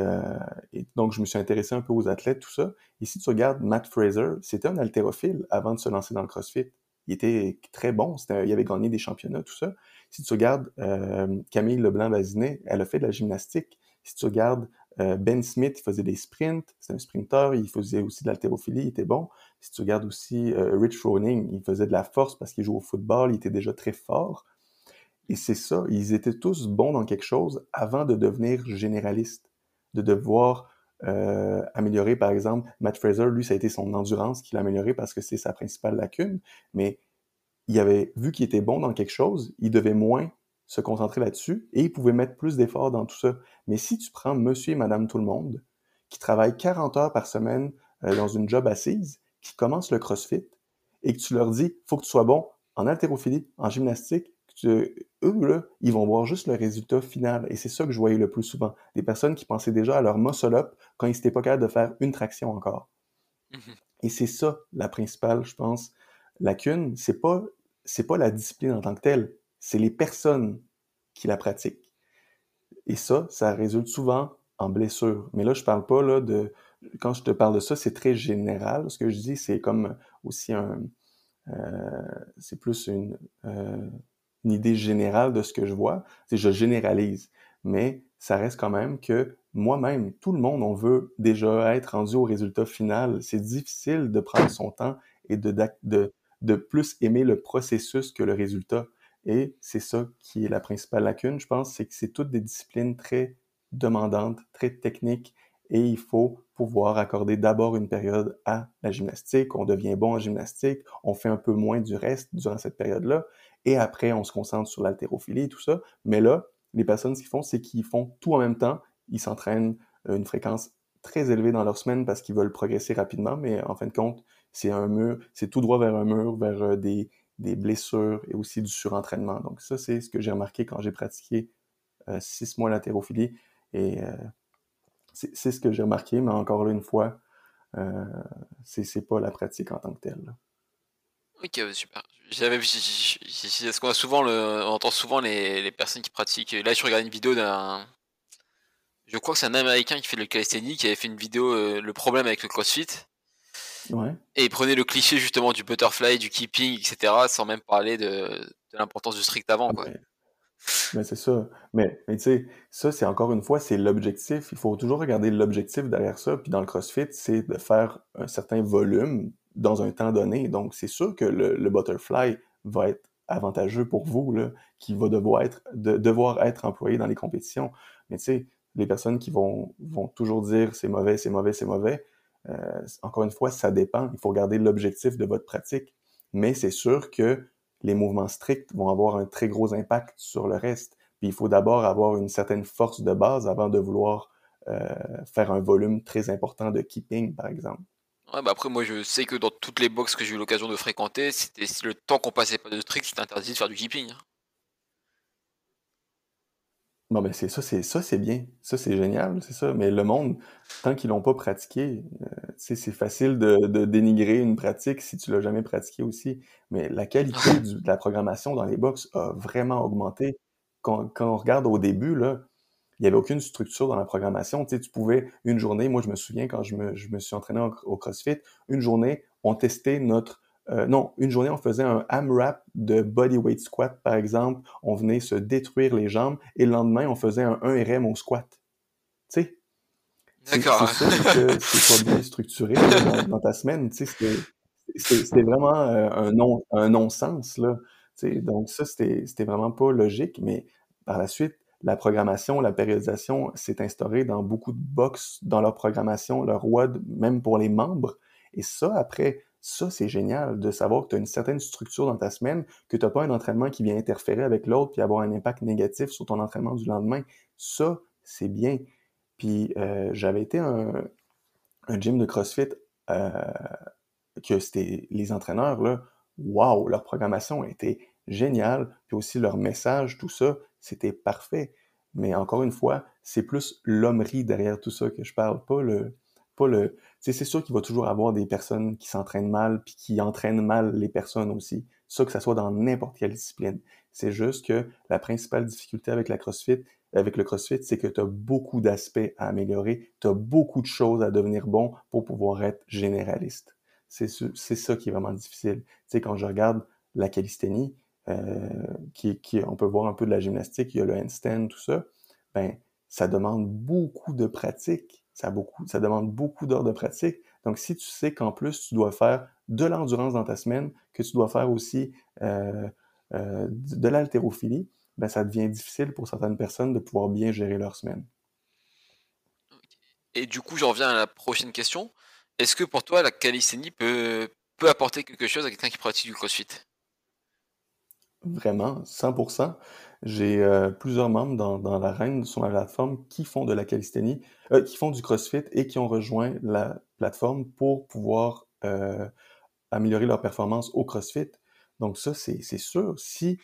donc, je me suis intéressé un peu aux athlètes, tout ça. Et si tu regardes Mat Fraser, c'était un haltérophile avant de se lancer dans le CrossFit. Il était très bon, il avait gagné des championnats, tout ça. Si tu regardes Camille Leblanc-Bazinet, elle a fait de la gymnastique. Si tu regardes Ben Smith, il faisait des sprints, c'est un sprinteur, il faisait aussi de l'haltérophilie, il était bon. Si tu regardes aussi Rich Froning, il faisait de la force parce qu'il jouait au football, il était déjà très fort. Et c'est ça, ils étaient tous bons dans quelque chose avant de devenir généraliste, de devoir... améliorer, par exemple, Mat Fraser, lui, ça a été son endurance qu'il a amélioré parce que c'est sa principale lacune, mais il avait vu qu'il était bon dans quelque chose, il devait moins se concentrer là-dessus et il pouvait mettre plus d'efforts dans tout ça. Mais si tu prends monsieur et madame tout le monde, qui travaille 40 heures par semaine dans une job assise, qui commence le CrossFit et que tu leur dis, faut que tu sois bon en haltérophilie, en gymnastique, eux, là, ils vont voir juste le résultat final. Et c'est ça que je voyais le plus souvent. Des personnes qui pensaient déjà à leur muscle-up quand ils n'étaient pas capables de faire une traction encore. Mm-hmm. Et c'est ça, la principale, je pense, lacune. C'est pas la discipline en tant que telle. C'est les personnes qui la pratiquent. Et ça résulte souvent en blessure. Mais là, je parle pas là, de... Quand je te parle de ça, c'est très général. Ce que je dis, c'est comme aussi un... c'est plus une idée générale de ce que je vois, je généralise, mais ça reste quand même que moi-même, tout le monde, on veut déjà être rendu au résultat final. C'est difficile de prendre son temps et de plus aimer le processus que le résultat. Et c'est ça qui est la principale lacune, je pense, c'est que c'est toutes des disciplines très demandantes, très techniques, et il faut pouvoir accorder d'abord une période à la gymnastique, on devient bon en gymnastique, on fait un peu moins du reste durant cette période-là, et après, on se concentre sur l'haltérophilie et tout ça. Mais là, les personnes, ce qu'ils font, c'est qu'ils font tout en même temps. Ils s'entraînent à une fréquence très élevée dans leur semaine parce qu'ils veulent progresser rapidement. Mais en fin de compte, c'est un mur, c'est tout droit vers un mur, vers des blessures et aussi du surentraînement. Donc ça, c'est ce que j'ai remarqué quand j'ai pratiqué 6 mois l'haltérophilie. Et C'est ce que j'ai remarqué, mais encore là, une fois, c'est pas la pratique en tant que telle. Là. Ok, super. Est-ce qu'on a souvent on entend souvent les personnes qui pratiquent. Là, je regarde une vidéo d'un. Je crois que c'est un Américain qui fait le calisthénie, qui avait fait une vidéo, le problème avec le CrossFit. Ouais. Et il prenait le cliché justement du butterfly, du keeping, etc., sans même parler de l'importance du strict avant. Quoi. Mais c'est ça. Mais tu sais, ça, c'est encore une fois, c'est l'objectif. Il faut toujours regarder l'objectif derrière ça. Puis dans le CrossFit, c'est de faire un certain volume dans un temps donné. Donc, c'est sûr que le butterfly va être avantageux pour vous, là, qui va devoir être employé dans les compétitions. Mais tu sais, les personnes qui vont toujours dire « c'est mauvais, c'est mauvais, c'est mauvais », encore une fois, ça dépend. Il faut regarder l'objectif de votre pratique. Mais c'est sûr que les mouvements stricts vont avoir un très gros impact sur le reste. Puis il faut d'abord avoir une certaine force de base avant de vouloir faire un volume très important de keeping, par exemple. Ouais, bah après, moi, je sais que dans toutes les boxes que j'ai eu l'occasion de fréquenter, c'était le temps qu'on passait pas de strict, c'était interdit de faire du keeping. Non, mais c'est bien. Ça, c'est génial, c'est ça. Mais le monde, tant qu'ils l'ont pas pratiqué, c'est facile de dénigrer une pratique si tu l'as jamais pratiquée aussi. Mais la qualité de la programmation dans les box a vraiment augmenté. Quand on regarde au début, là, il n'y avait aucune structure dans la programmation. Tu sais, tu pouvais, une journée, moi, je me souviens quand je me suis entraîné au CrossFit, une journée, on testait notre... une journée, on faisait un AMRAP de bodyweight squat, par exemple. On venait se détruire les jambes. Et le lendemain, on faisait un 1RM au squat. Tu sais? D'accord. C'est sûr que c'est pas bien structuré dans ta semaine. Tu sais, c'était vraiment un non-sens, là. Tu sais, donc ça, c'était vraiment pas logique. Mais par la suite, la programmation, la périodisation s'est instaurée dans beaucoup de box, dans leur programmation, leur WOD, même pour les membres. Et ça, après... Ça, c'est génial de savoir que tu as une certaine structure dans ta semaine, que tu n'as pas un entraînement qui vient interférer avec l'autre puis avoir un impact négatif sur ton entraînement du lendemain. Ça, c'est bien. Puis j'avais été à un gym de CrossFit que c'était les entraîneurs, là, waouh, leur programmation était géniale, puis aussi leur message, tout ça, c'était parfait. Mais encore une fois, c'est plus l'hommerie derrière tout ça que je parle, pas le... C'est sûr qu'il va toujours avoir des personnes qui s'entraînent mal puis qui entraînent mal les personnes aussi. Ça, que ça soit dans n'importe quelle discipline. C'est juste que la principale difficulté avec le CrossFit, c'est que tu as beaucoup d'aspects à améliorer, tu as beaucoup de choses à devenir bon pour pouvoir être généraliste. C'est ça qui est vraiment difficile. T'sais, quand je regarde la calisthénie, on peut voir un peu de la gymnastique, il y a le handstand, tout ça, ben ça demande beaucoup de pratique. Ça demande beaucoup d'heures de pratique. Donc, si tu sais qu'en plus, tu dois faire de l'endurance dans ta semaine, que tu dois faire aussi de l'haltérophilie, ben, ça devient difficile pour certaines personnes de pouvoir bien gérer leur semaine. Et du coup, j'en reviens à la prochaine question. Est-ce que pour toi, la calisthénie peut apporter quelque chose à quelqu'un qui pratique du CrossFit? Vraiment, 100%. J'ai plusieurs membres dans l'Arène sur ma plateforme qui font de la calisthénie, qui font du CrossFit et qui ont rejoint la plateforme pour pouvoir améliorer leur performance au CrossFit. Donc ça, c'est sûr. Si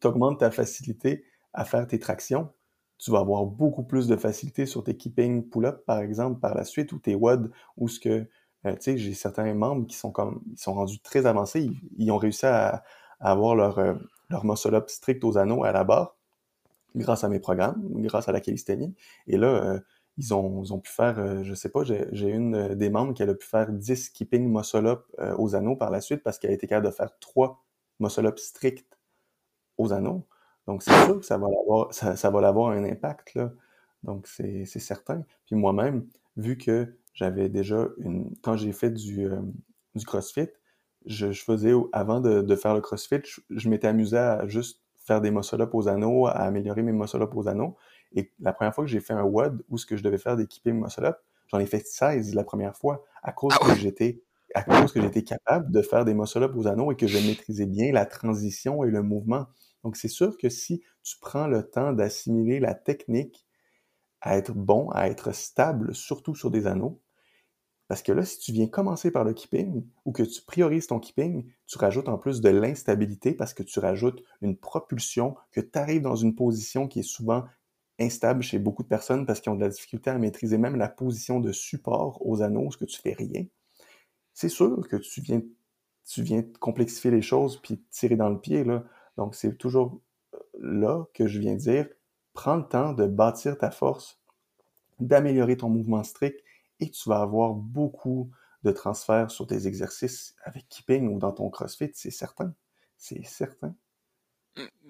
tu augmentes ta facilité à faire tes tractions, tu vas avoir beaucoup plus de facilité sur tes keeping pull-up, par exemple, par la suite, ou tes WOD, ou ce que... tu sais, j'ai certains membres qui sont rendus très avancés. Ils ont réussi à avoir leur muscle-up strict aux anneaux à la barre, grâce à mes programmes, grâce à la calisthénie. Et là, ils ont pu faire, je sais pas, j'ai une des membres qui a pu faire 10 keeping muscle-up aux anneaux par la suite parce qu'elle a été capable de faire 3 muscle-up stricts aux anneaux. Donc, c'est sûr que ça va l'avoir un impact, là. Donc, c'est certain. Puis moi-même, vu que j'avais déjà quand j'ai fait du CrossFit, je faisais, avant de faire le CrossFit, je m'étais amusé à juste faire des muscle-up aux anneaux, à améliorer mes muscle-up aux anneaux. Et la première fois que j'ai fait un WOD où ce que je devais faire des keeping muscle-up, j'en ai fait 16 la première fois à cause que j'étais capable de faire des muscle-up aux anneaux et que je maîtrisais bien la transition et le mouvement. Donc, c'est sûr que si tu prends le temps d'assimiler la technique à être bon, à être stable, surtout sur des anneaux, parce que là, si tu viens commencer par le keeping ou que tu priorises ton keeping, tu rajoutes en plus de l'instabilité parce que tu rajoutes une propulsion, que tu arrives dans une position qui est souvent instable chez beaucoup de personnes parce qu'ils ont de la difficulté à maîtriser même la position de support aux anneaux, ce que tu fais rien. C'est sûr que tu viens complexifier les choses puis tirer dans le pied, là. Donc, c'est toujours là que je viens dire, prends le temps de bâtir ta force, d'améliorer ton mouvement strict et tu vas avoir beaucoup de transferts sur tes exercices avec kipping ou dans ton CrossFit, c'est certain. C'est certain.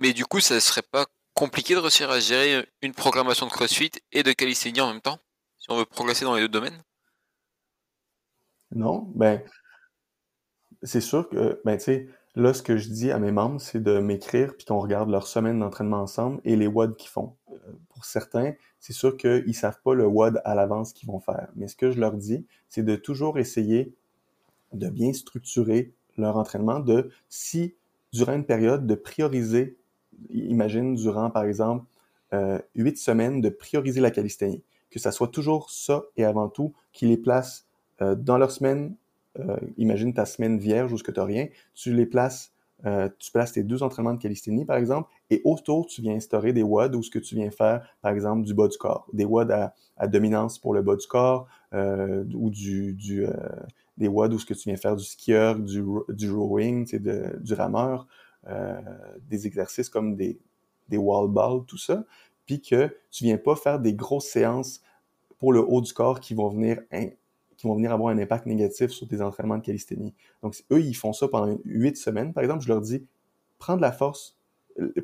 Mais du coup, ça ne serait pas compliqué de réussir à gérer une programmation de CrossFit et de calisthénie en même temps, si on veut progresser dans les deux domaines? Non, ben c'est sûr que, ben tu sais, là, ce que je dis à mes membres, c'est de m'écrire puis qu'on regarde leur semaine d'entraînement ensemble et les WOD qu'ils font. Pour certains, c'est sûr qu'ils ne savent pas le WOD à l'avance qu'ils vont faire. Mais ce que je leur dis, c'est de toujours essayer de bien structurer leur entraînement, de, si durant une période, de prioriser, imagine durant, par exemple, 8 semaines, de prioriser la calisthénie. Que ça soit toujours ça et avant tout qui les place dans leur semaine. Imagine ta semaine vierge où ce que tu n'as rien, tu places tes 2 entraînements de calisthénie, par exemple, et autour, tu viens instaurer des WOD où ce que tu viens faire, par exemple, du bas du corps. Des WOD à dominance pour le bas du corps, ou des WOD où ce que tu viens faire du skieur, du rowing, du rameur, des exercices comme des wall balls, tout ça, puis que tu viens pas faire des grosses séances pour le haut du corps qui vont venir avoir un impact négatif sur tes entraînements de calisthénie. Donc, eux, ils font ça pendant 8 semaines. Par exemple, je leur dis, prends de la force,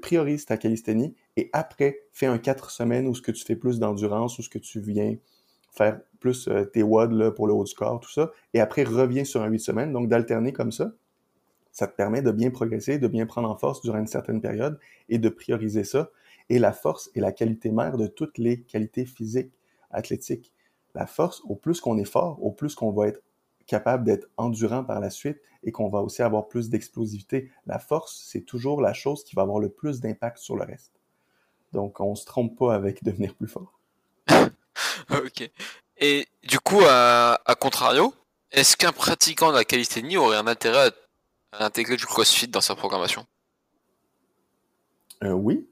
priorise ta calisthénie et après, fais un 4 semaines où ce que tu fais plus d'endurance, où ce que tu viens faire plus tes WOD là, pour le haut du corps, tout ça. Et après, reviens sur un 8 semaines. Donc, d'alterner comme ça, ça te permet de bien progresser, de bien prendre en force durant une certaine période et de prioriser ça. Et la force est la qualité mère de toutes les qualités physiques, athlétiques. La force, au plus qu'on est fort, au plus qu'on va être capable d'être endurant par la suite et qu'on va aussi avoir plus d'explosivité. La force, c'est toujours la chose qui va avoir le plus d'impact sur le reste. Donc, on ne se trompe pas avec devenir plus fort. Ok. Et du coup, à contrario, est-ce qu'un pratiquant de la calisthénie aurait un intérêt à intégrer du CrossFit dans sa programmation? Oui.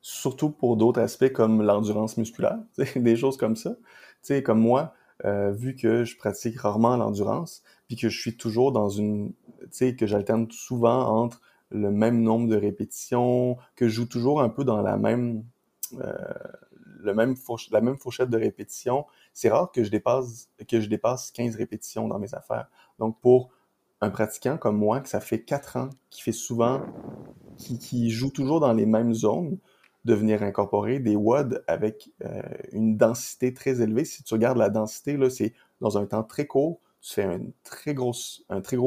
Surtout pour d'autres aspects comme l'endurance musculaire, des choses comme ça. Tu sais, comme moi, vu que je pratique rarement l'endurance, puis que je suis toujours dans une... Tu sais, que j'alterne souvent entre le même nombre de répétitions, que je joue toujours un peu dans la même fourchette de répétitions. C'est rare que je dépasse 15 répétitions dans mes affaires. Donc, pour un pratiquant comme moi, que ça fait 4 ans, qui fait souvent... qui joue toujours dans les mêmes zones, de venir incorporer des WOD avec une densité très élevée. Si tu regardes la densité, là, c'est dans un temps très court, tu fais un très gros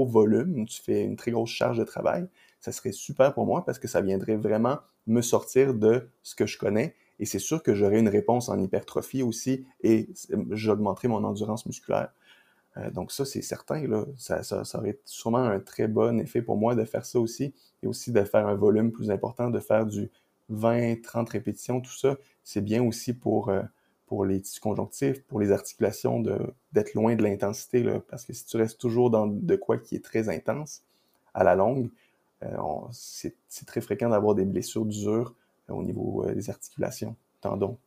volume, tu fais une très grosse charge de travail. Ça serait super pour moi parce que ça viendrait vraiment me sortir de ce que je connais et c'est sûr que j'aurais une réponse en hypertrophie aussi et j'augmenterais mon endurance musculaire. Donc ça, c'est certain, là. Ça aurait sûrement un très bon effet pour moi de faire ça aussi et aussi de faire un volume plus important, de faire du 20, 30 répétitions, tout ça, c'est bien aussi pour les tissus conjonctifs, pour les articulations, d'être loin de l'intensité, là, parce que si tu restes toujours dans de quoi qui est très intense, à la longue, c'est très fréquent d'avoir des blessures d'usure au niveau des articulations, tendons.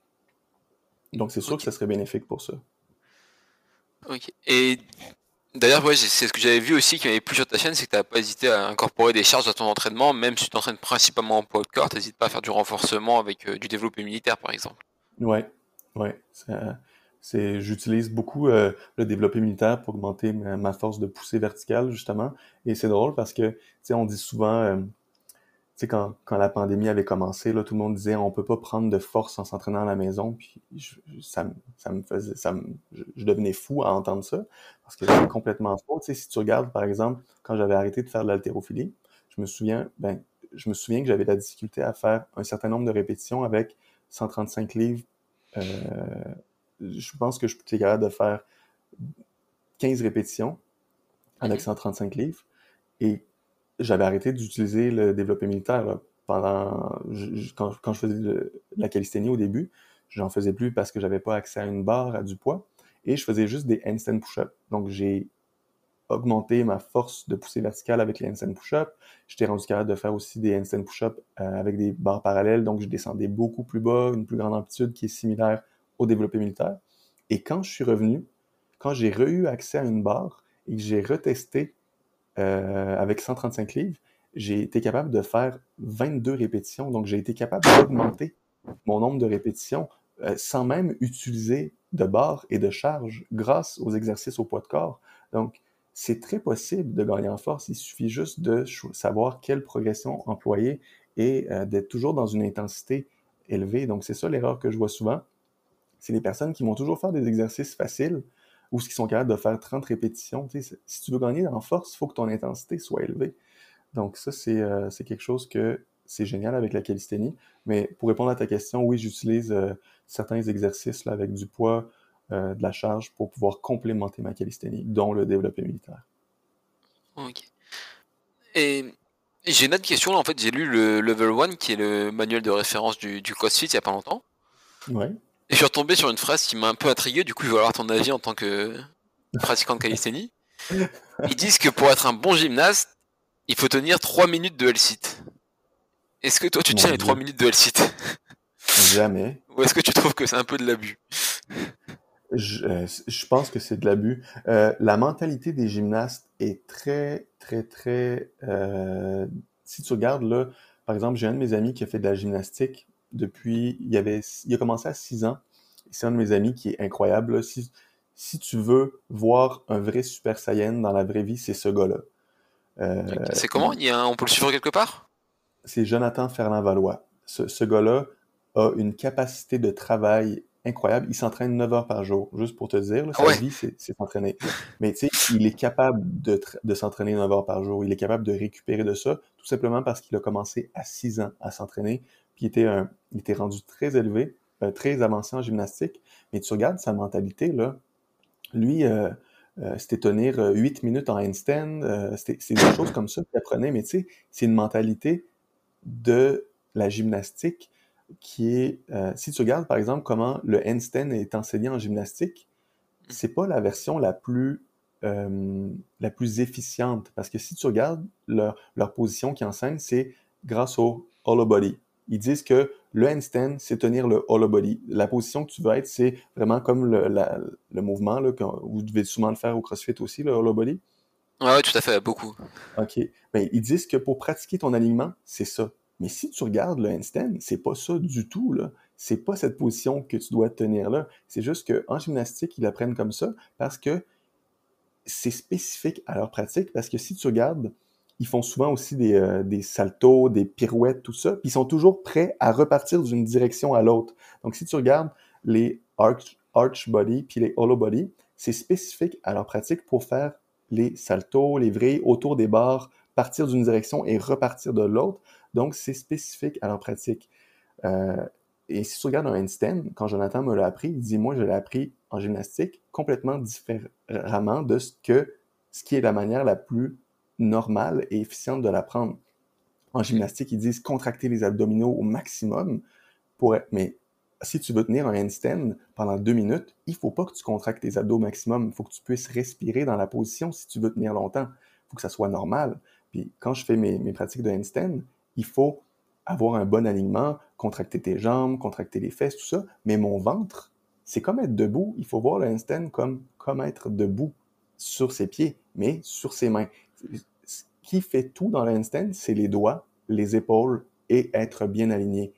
Donc, c'est sûr que ça serait bénéfique pour ça. Ok. Et d'ailleurs, ouais, c'est ce que j'avais vu aussi qui m'avait plu sur ta chaîne, c'est que tu n'as pas hésité à incorporer des charges à ton entraînement, même si tu t'entraînes principalement en poids de corps, tu n'hésites pas à faire du renforcement avec du développé militaire, par exemple. Ouais. J'utilise beaucoup le développé militaire pour augmenter ma force de poussée verticale, justement. Et c'est drôle parce que, tu sais, on dit souvent, tu sais, quand la pandémie avait commencé, là, tout le monde disait on peut pas prendre de force en s'entraînant à la maison. Puis je devenais fou à entendre ça. Parce que c'est complètement faux. Tu sais, si tu regardes, par exemple, quand j'avais arrêté de faire de l'haltérophilie, je me souviens que j'avais de la difficulté à faire un certain nombre de répétitions avec 135 livres. Je pense que je suis capable de faire 15 répétitions avec 135 livres. Et j'avais arrêté d'utiliser le développé militaire là, quand je faisais de la calisthénie au début. J'en faisais plus parce que j'avais pas accès à une barre, à du poids. Et je faisais juste des handstand push-up. Donc, j'ai augmenté ma force de poussée verticale avec les handstand push-up. J'étais rendu capable de faire aussi des handstand push-up avec des barres parallèles, donc je descendais beaucoup plus bas, une plus grande amplitude qui est similaire au développé militaire. Et quand je suis revenu, quand j'ai eu accès à une barre et que j'ai retesté avec 135 livres, j'ai été capable de faire 22 répétitions. Donc, j'ai été capable d'augmenter mon nombre de répétitions sans même utiliser de barres et de charges grâce aux exercices au poids de corps. Donc, c'est très possible de gagner en force. Il suffit juste de savoir quelle progression employer et d'être toujours dans une intensité élevée. Donc, c'est ça l'erreur que je vois souvent. C'est des personnes qui vont toujours faire des exercices faciles ou qui sont capables de faire 30 répétitions. Tu sais, si tu veux gagner en force, il faut que ton intensité soit élevée. Donc ça, c'est quelque chose que c'est génial avec la calisthénie. Mais pour répondre à ta question, oui, j'utilise certains exercices là, avec du poids, de la charge pour pouvoir complémenter ma calisthénie, dont le développé militaire. OK. Et j'ai une autre question. Là, en fait, j'ai lu le Level 1, qui est le manuel de référence du CrossFit, il n'y a pas longtemps. Oui. Et je suis retombé sur une phrase qui m'a un peu intrigué. Du coup, je vais avoir ton avis en tant que pratiquant de calisthénie. Ils disent que pour être un bon gymnaste, il faut tenir 3 minutes de L-sit. Est-ce que toi, tu tiens les 3 minutes de L-sit? Jamais. Ou est-ce que tu trouves que c'est un peu de l'abus? Je pense que c'est de l'abus. La mentalité des gymnastes est très, très, très... Si tu regardes, là, par exemple, j'ai un de mes amis qui a fait de la gymnastique depuis... Il a commencé à 6 ans. C'est un de mes amis qui est incroyable. Là. Si tu veux voir un vrai super saiyan dans la vraie vie, c'est ce gars-là. C'est comment? On peut le suivre quelque part? C'est Jonathan Ferland-Vallois. Ce gars-là a une capacité de travail incroyable. Il s'entraîne 9 heures par jour, juste pour te dire. Là, sa vie, c'est s'entraîner. Mais tu sais, il est capable de s'entraîner 9 heures par jour. Il est capable de récupérer de ça, tout simplement parce qu'il a commencé à 6 ans à s'entraîner. Puis il était rendu très élevé, très avancé en gymnastique. Mais tu regardes sa mentalité, là. Lui... c'était tenir 8 minutes en handstand, c'est des choses comme ça qu'il apprenait, mais tu sais, c'est une mentalité de la gymnastique qui est, si tu regardes par exemple comment le handstand est enseigné en gymnastique, c'est pas la version la plus efficiente, parce que si tu regardes leur position qu'ils enseignent, c'est grâce au hollow body. Ils disent que le handstand, c'est tenir le hollow body. La position que tu veux être, c'est vraiment comme le mouvement, là, que vous devez souvent le faire au CrossFit aussi, le hollow body. Ah oui, tout à fait, beaucoup. OK. Ben, ils disent que pour pratiquer ton alignement, c'est ça. Mais si tu regardes le handstand, c'est pas ça du tout, là. C'est pas cette position que tu dois tenir là. C'est juste qu'en gymnastique, ils apprennent comme ça parce que c'est spécifique à leur pratique. Parce que si tu regardes, ils font souvent aussi des saltos, des pirouettes, tout ça, puis ils sont toujours prêts à repartir d'une direction à l'autre. Donc, si tu regardes les arch body puis les hollow body, c'est spécifique à leur pratique pour faire les saltos, les vrilles autour des barres, partir d'une direction et repartir de l'autre. Donc, c'est spécifique à leur pratique. Et si tu regardes un handstand, quand Jonathan me l'a appris, il dit « Moi, je l'ai appris en gymnastique complètement différemment de ce qui est la manière la plus normale et efficiente de l'apprendre. » En gymnastique, ils disent contracter les abdominaux au maximum. Mais si tu veux tenir un handstand pendant 2 minutes, il ne faut pas que tu contractes tes abdos au maximum. Il faut que tu puisses respirer dans la position si tu veux tenir longtemps. Il faut que ça soit normal. Puis quand je fais mes pratiques de handstand, il faut avoir un bon alignement, contracter tes jambes, contracter les fesses, tout ça. Mais mon ventre, c'est comme être debout. Il faut voir le handstand comme être debout sur ses pieds, mais sur ses mains. Ce qui fait tout dans le handstand, c'est les doigts, les épaules et être bien aligné.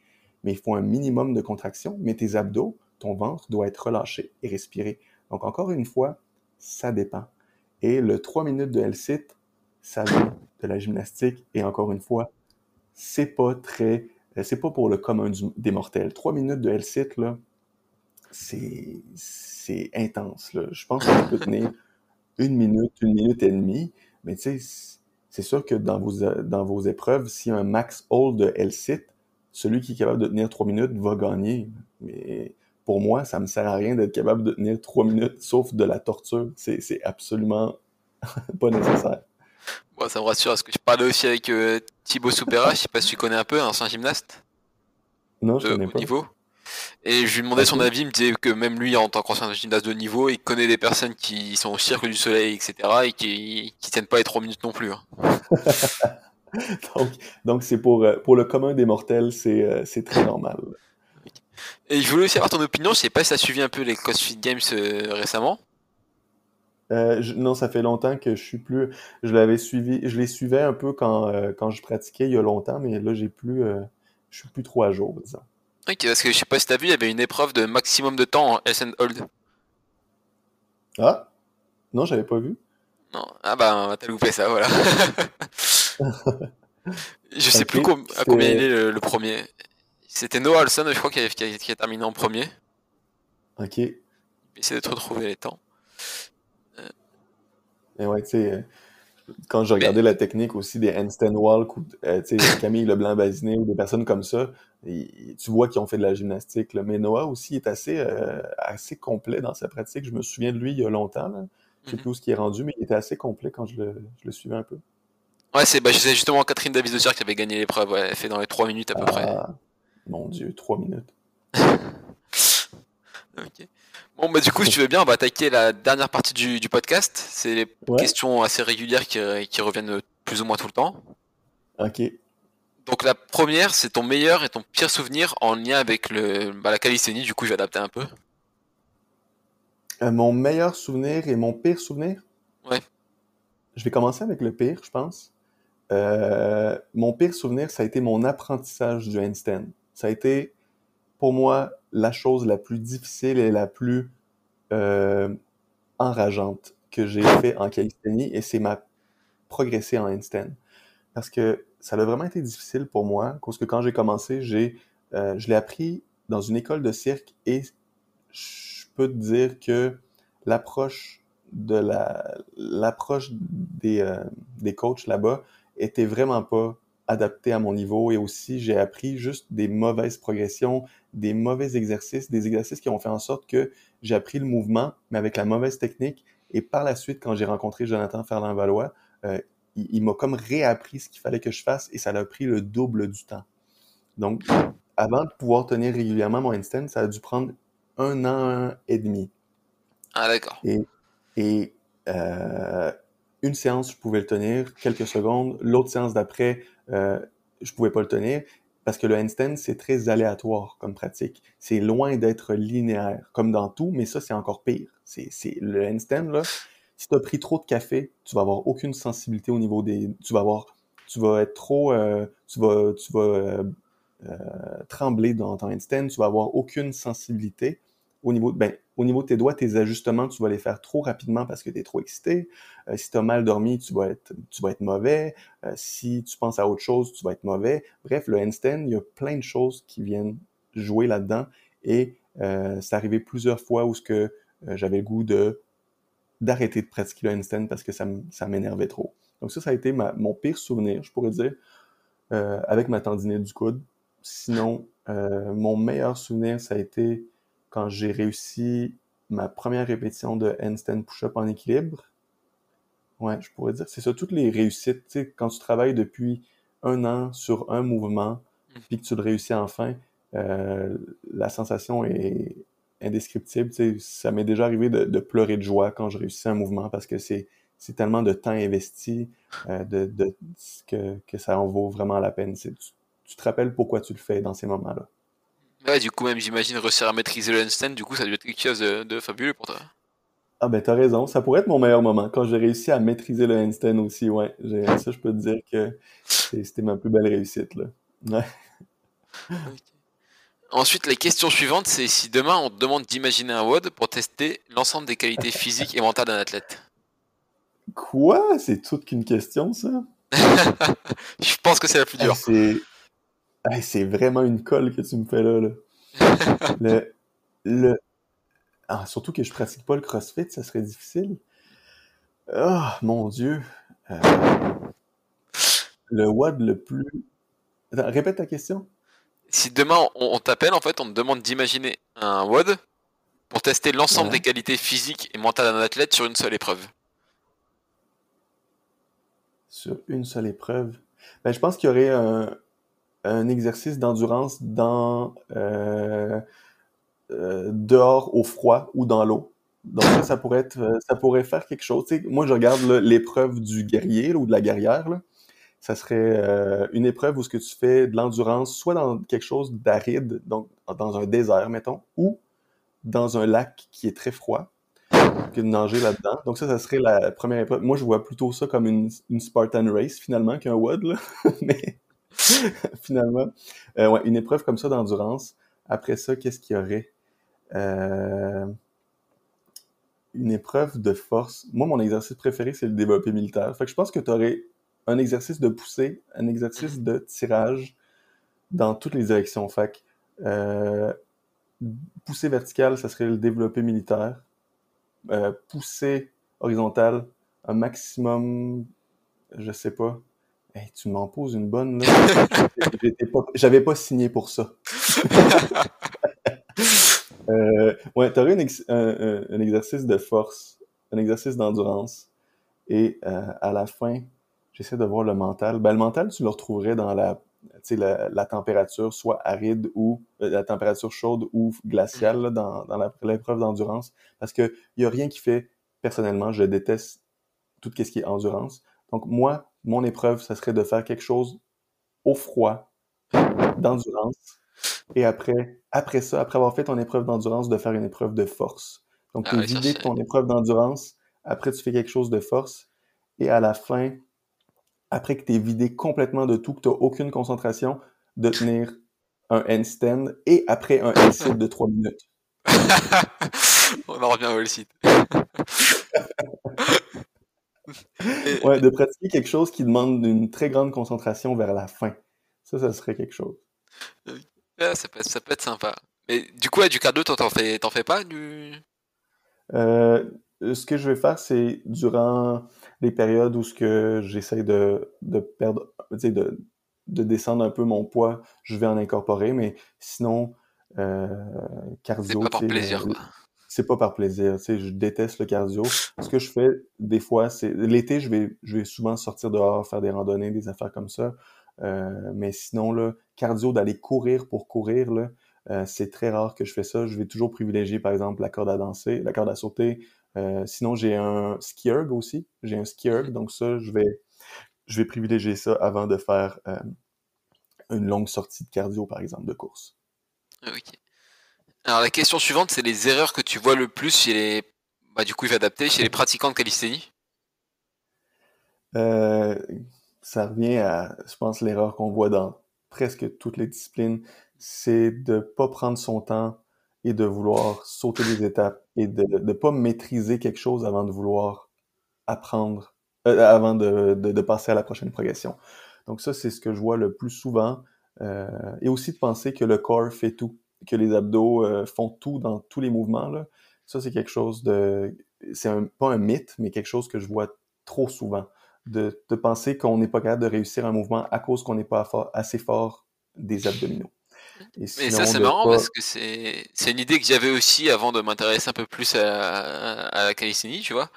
Mais il faut un minimum de contraction, mais tes abdos, ton ventre doit être relâché et respirer. Donc encore une fois, ça dépend. Et le 3 minutes de L-sit, ça vient de la gymnastique et encore une fois, c'est pas pour le commun des mortels. 3 minutes de L-sit, là, c'est intense, là. Je pense qu'on peut tenir 1 minute, 1 minute et demie. Mais tu sais, c'est sûr que dans vos épreuves, s'il y a un max hold de L-sit, celui qui est capable de tenir 3 minutes va gagner. Mais pour moi, ça ne me sert à rien d'être capable de tenir 3 minutes, sauf de la torture. C'est absolument pas nécessaire. Bon, ça me rassure, parce que je parlais aussi avec Thibaut Soubera, je ne sais pas si tu connais un peu, un ancien gymnaste. Non, je ne connais pas. Niveau. Et je lui demandais son avis, il me disait que même lui, en tant qu'ancien gymnaste de niveau, il connaît des personnes qui sont au Cirque du Soleil, etc., et qui tiennent pas les 3 minutes non plus. Hein. donc c'est pour le commun des mortels, c'est très normal. Et je voulais aussi avoir ton opinion, je sais pas si t'as suivi un peu les CrossFit Games récemment. Non, ça fait longtemps que je suis plus. Je les suivais un peu quand je pratiquais il y a longtemps, mais là je suis plus trop à jour, disons. Ok, parce que je sais pas si t'as vu, il y avait une épreuve de maximum de temps en Health and Hold. Ah? Non, j'avais pas vu. Non, ah bah t'as loupé ça, voilà. je sais plus à combien il est le premier. C'était Noah Olsen, je crois, qui a terminé en premier. Ok. Essaie de te retrouver les temps. Mais ouais, tu sais, quand je regardais la technique aussi des handstand walk, ou tu sais, Camille Leblanc-Bazinet, ou des personnes comme ça, tu vois qu'ils ont fait de la gymnastique, là. Mais Noah aussi est assez complet dans sa pratique. Je me souviens de lui il y a longtemps. Là. Je sais plus où ce qui est rendu, mais il était assez complet quand je le suivais un peu. Ouais, c'est justement Catherine Davis de Cirque qui avait gagné l'épreuve. Ouais, elle fait dans les 3 minutes à peu près. Mon Dieu, 3 minutes. Ok. Bon, bah du coup, si tu veux bien, on va attaquer la dernière partie du podcast. C'est les questions assez régulières qui reviennent plus ou moins tout le temps. Ok. Donc la première, c'est ton meilleur et ton pire souvenir en lien avec la calisthénie. Du coup, je vais adapter un peu. Mon meilleur souvenir et mon pire souvenir? Ouais. Je vais commencer avec le pire, je pense. Mon pire souvenir, ça a été mon apprentissage du handstand. Ça a été, pour moi, la chose la plus difficile et la plus enrageante que j'ai fait en calisthénie, et c'est ma progresser en handstand. Parce que ça a vraiment été difficile pour moi, parce que quand j'ai commencé, je l'ai appris dans une école de cirque, et je peux te dire que l'approche des coachs là-bas était vraiment pas adaptée à mon niveau, et aussi j'ai appris juste des mauvaises progressions, des mauvais exercices, des exercices qui ont fait en sorte que j'ai appris le mouvement, mais avec la mauvaise technique. Et par la suite, quand j'ai rencontré Jonathan Ferland-Vallois, il m'a comme réappris ce qu'il fallait que je fasse, et ça l'a pris le double du temps. Donc, avant de pouvoir tenir régulièrement mon handstand, ça a dû prendre 1 an et demi. Ah, d'accord. Et une séance, je pouvais le tenir quelques secondes. L'autre séance d'après, je pouvais pas le tenir, parce que le handstand, c'est très aléatoire comme pratique. C'est loin d'être linéaire, comme dans tout, mais ça, c'est encore pire. C'est le handstand, là, si tu as pris trop de café, tu vas avoir aucune sensibilité au niveau des... Tu vas être trop... tu vas trembler dans ton handstand, tu vas avoir aucune sensibilité au niveau de tes doigts. Tes ajustements, tu vas les faire trop rapidement parce que tu es trop excité. Si tu as mal dormi, tu vas être mauvais. Si tu penses à autre chose, tu vas être mauvais. Bref, le handstand, il y a plein de choses qui viennent jouer là-dedans. Et c'est arrivé plusieurs fois où j'avais le goût d'arrêter de pratiquer le handstand parce que ça m'énervait trop. Donc ça a été mon pire souvenir, je pourrais dire, avec ma tendinite du coude. Sinon, mon meilleur souvenir, ça a été quand j'ai réussi ma première répétition de handstand push-up en équilibre. Ouais, je pourrais dire, c'est ça, toutes les réussites. Tu sais, quand tu travailles depuis 1 an sur un mouvement, puis que tu le réussis enfin, la sensation est indescriptible. Tu sais, ça m'est déjà arrivé de pleurer de joie quand je réussissais un mouvement, parce que c'est tellement de temps investi que ça en vaut vraiment la peine. Tu te rappelles pourquoi tu le fais dans ces moments-là. Ouais, du coup, même, j'imagine, réussir à maîtriser le handstand, du coup, ça doit être quelque chose de fabuleux pour toi. Ah ben, t'as raison, ça pourrait être mon meilleur moment, quand j'ai réussi à maîtriser le handstand aussi, ouais. Ça, je peux te dire que c'était ma plus belle réussite, là. Ouais. Okay. Ensuite, la question suivante, c'est si demain, on te demande d'imaginer un WOD pour tester l'ensemble des qualités physiques et mentales d'un athlète. Quoi? C'est toute qu'une question, ça? Je pense que c'est la plus dure. Hey, c'est vraiment une colle que tu me fais là. Surtout que je pratique pas le CrossFit, ça serait difficile. Oh, mon Dieu. Le WOD le plus... Attends, répète ta question. Si demain, on t'appelle, en fait, on te demande d'imaginer un WOD pour tester l'ensemble des qualités physiques et mentales d'un athlète sur une seule épreuve. Sur une seule épreuve? Ben, je pense qu'il y aurait un exercice d'endurance dans dehors au froid ou dans l'eau. Donc ça pourrait être, ça pourrait faire quelque chose. Tu sais, moi, je regarde là, l'épreuve du guerrier là, ou de la guerrière. Là. Ça serait une épreuve où ce que tu fais de l'endurance, soit dans quelque chose d'aride, donc dans un désert, mettons, ou dans un lac qui est très froid, que de nager là-dedans. Donc ça serait la première épreuve. Moi, je vois plutôt ça comme une Spartan Race, finalement, qu'un WOD, là. Mais finalement, ouais, une épreuve comme ça d'endurance. Après ça, qu'est-ce qu'il y aurait? Une épreuve de force. Moi, mon exercice préféré, c'est le développé militaire. Fait que je pense que tu aurais un exercice de poussée, un exercice de tirage dans toutes les directions. Fait que poussée verticale, ça serait le développé militaire. Poussée horizontale, un maximum, je sais pas. Hey, tu m'en poses une bonne, là. J'avais pas signé pour ça. Ouais, t'aurais un exercice de force, un exercice d'endurance, et à la fin, j'essaie de voir le mental. Ben, le mental, tu le retrouverais dans la température, soit aride ou la température chaude ou glaciale, là, dans l'épreuve d'endurance, parce que il y a rien qui fait, personnellement, je déteste tout ce qui est endurance. Donc moi, mon épreuve, ça serait de faire quelque chose au froid, d'endurance. Et après ça, après avoir fait ton épreuve d'endurance, de faire une épreuve de force. Donc, tu es vidé de ton épreuve d'endurance, après tu fais quelque chose de force, et à la fin, après que tu es vidé complètement de tout, que tu n'as aucune concentration, de tenir un handstand, et après un L-sit de 3 minutes. On en revient au L-sit. Ouais, de pratiquer quelque chose qui demande une très grande concentration vers la fin. Ça serait quelque chose. Ah, ça peut être sympa. Mais du coup, du cardio, t'en fais pas du... ce que je vais faire, c'est durant les périodes où ce que j'essaie de perdre, tu sais, de descendre un peu mon poids, je vais en incorporer, mais sinon, cardio... C'est pas par plaisir, quoi. C'est pas par plaisir, tu sais, je déteste le cardio. Ce que je fais, des fois, c'est... L'été, je vais souvent sortir dehors, faire des randonnées, des affaires comme ça. Mais sinon, là, cardio, d'aller courir pour courir, là, c'est très rare que je fais ça. Je vais toujours privilégier, par exemple, la corde à danser, la corde à sauter. Sinon, j'ai un ski erg aussi. J'ai un ski erg, donc ça, je vais privilégier ça avant de faire une longue sortie de cardio, par exemple, de course. Ok. Alors, la question suivante, c'est les erreurs que tu vois le plus chez les... Bah, du coup, il va adapter chez les pratiquants de calisthénie. Ça revient à, je pense, l'erreur qu'on voit dans presque toutes les disciplines, c'est de pas prendre son temps et de vouloir sauter des étapes et de pas maîtriser quelque chose avant de vouloir apprendre, avant de passer à la prochaine progression. Donc ça, c'est ce que je vois le plus souvent. Et aussi de penser que le corps fait tout, que les abdos font tout dans tous les mouvements, là. Ça, c'est quelque chose de... pas un mythe, mais quelque chose que je vois trop souvent. De penser qu'on n'est pas capable de réussir un mouvement à cause qu'on n'est pas assez fort des abdominaux. Et sinon, mais ça, c'est marrant parce que c'est une idée que j'avais aussi avant de m'intéresser un peu plus à la calisthénie, tu vois.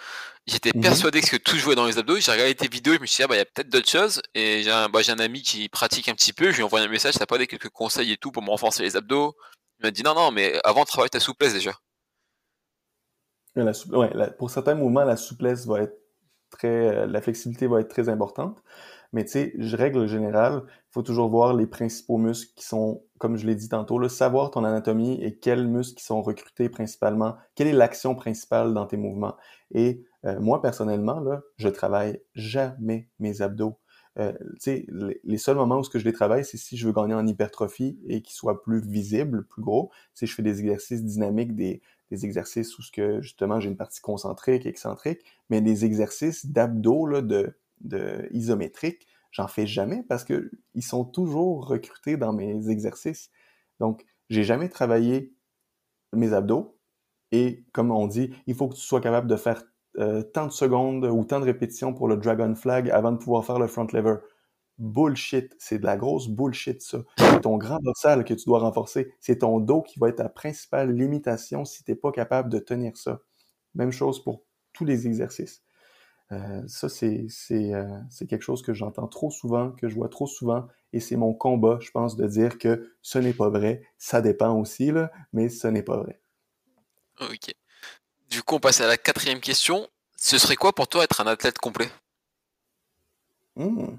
J'étais persuadé que tout jouait dans les abdos. J'ai regardé tes vidéos, je me suis dit, ah, bah, il y a peut-être d'autres choses. Et j'ai un ami qui pratique un petit peu, je lui ai envoyé un message, t'as pas des quelques conseils et tout pour me renforcer les abdos. Il m'a dit, non, mais avant, travaille ta souplesse déjà. Pour certains mouvements, la souplesse va être la flexibilité va être très importante. Mais tu sais, règle générale, il faut toujours voir les principaux muscles qui sont, comme je l'ai dit tantôt, là, savoir ton anatomie et quels muscles qui sont recrutés principalement, quelle est l'action principale dans tes mouvements. Et moi, personnellement, là, je travaille jamais mes abdos. Tu sais, les seuls moments où ce que je les travaille, c'est si je veux gagner en hypertrophie et qu'ils soient plus visibles, plus gros. Tu sais, je fais des exercices dynamiques, des exercices où ce que justement j'ai une partie concentrique, excentrique, mais des exercices d'abdos là, de isométriques, j'en fais jamais parce que ils sont toujours recrutés dans mes exercices. Donc, j'ai jamais travaillé mes abdos et comme on dit, il faut que tu sois capable de faire tant de secondes ou tant de répétitions pour le dragon flag avant de pouvoir faire le front lever. Bullshit, c'est de la grosse bullshit, ça. C'est ton grand dorsal que tu dois renforcer. C'est ton dos qui va être ta principale limitation si tu n'es pas capable de tenir ça. Même chose pour tous les exercices. Ça, c'est quelque chose que j'entends trop souvent, que je vois trop souvent, et c'est mon combat, je pense, de dire que ce n'est pas vrai. Ça dépend aussi, là, mais ce n'est pas vrai. Ok. Du coup, on passe à la quatrième question. Ce serait quoi pour toi être un athlète complet? Un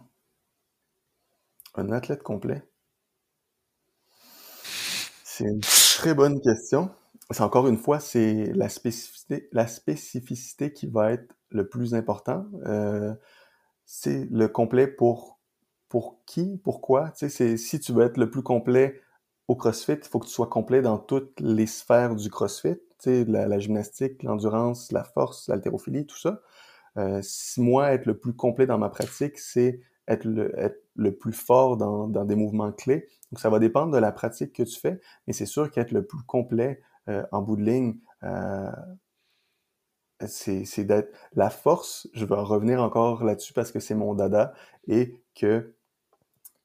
athlète complet? C'est une très bonne question. C'est encore une fois, c'est la spécificité qui va être le plus important. C'est le complet pour qui, pourquoi. Tu sais, si tu veux être le plus complet au CrossFit, il faut que tu sois complet dans toutes les sphères du CrossFit. La gymnastique, l'endurance, la force, l'haltérophilie, tout ça. Si moi, être le plus complet dans ma pratique, c'est être le plus fort dans des mouvements clés. Donc, ça va dépendre de la pratique que tu fais, mais c'est sûr qu'être le plus complet en bout de ligne, c'est d'être... La force, je vais en revenir encore là-dessus parce que c'est mon dada et que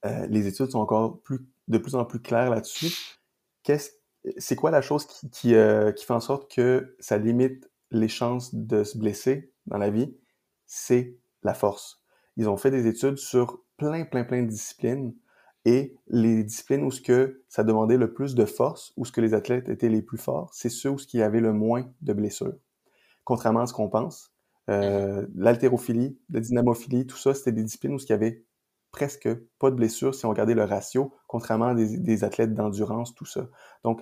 les études sont encore de plus en plus claires là-dessus. C'est quoi la chose qui fait en sorte que ça limite les chances de se blesser dans la vie? C'est la force. Ils ont fait des études sur plein de disciplines et les disciplines où ce que ça demandait le plus de force, où ce que les athlètes étaient les plus forts, c'est ceux où ce qu'il y avait le moins de blessures. Contrairement à ce qu'on pense, l'haltérophilie, la dynamophilie, tout ça, c'était des disciplines où ce qu'il y avait presque pas de blessures si on regardait le ratio, contrairement à des athlètes d'endurance, tout ça. Donc,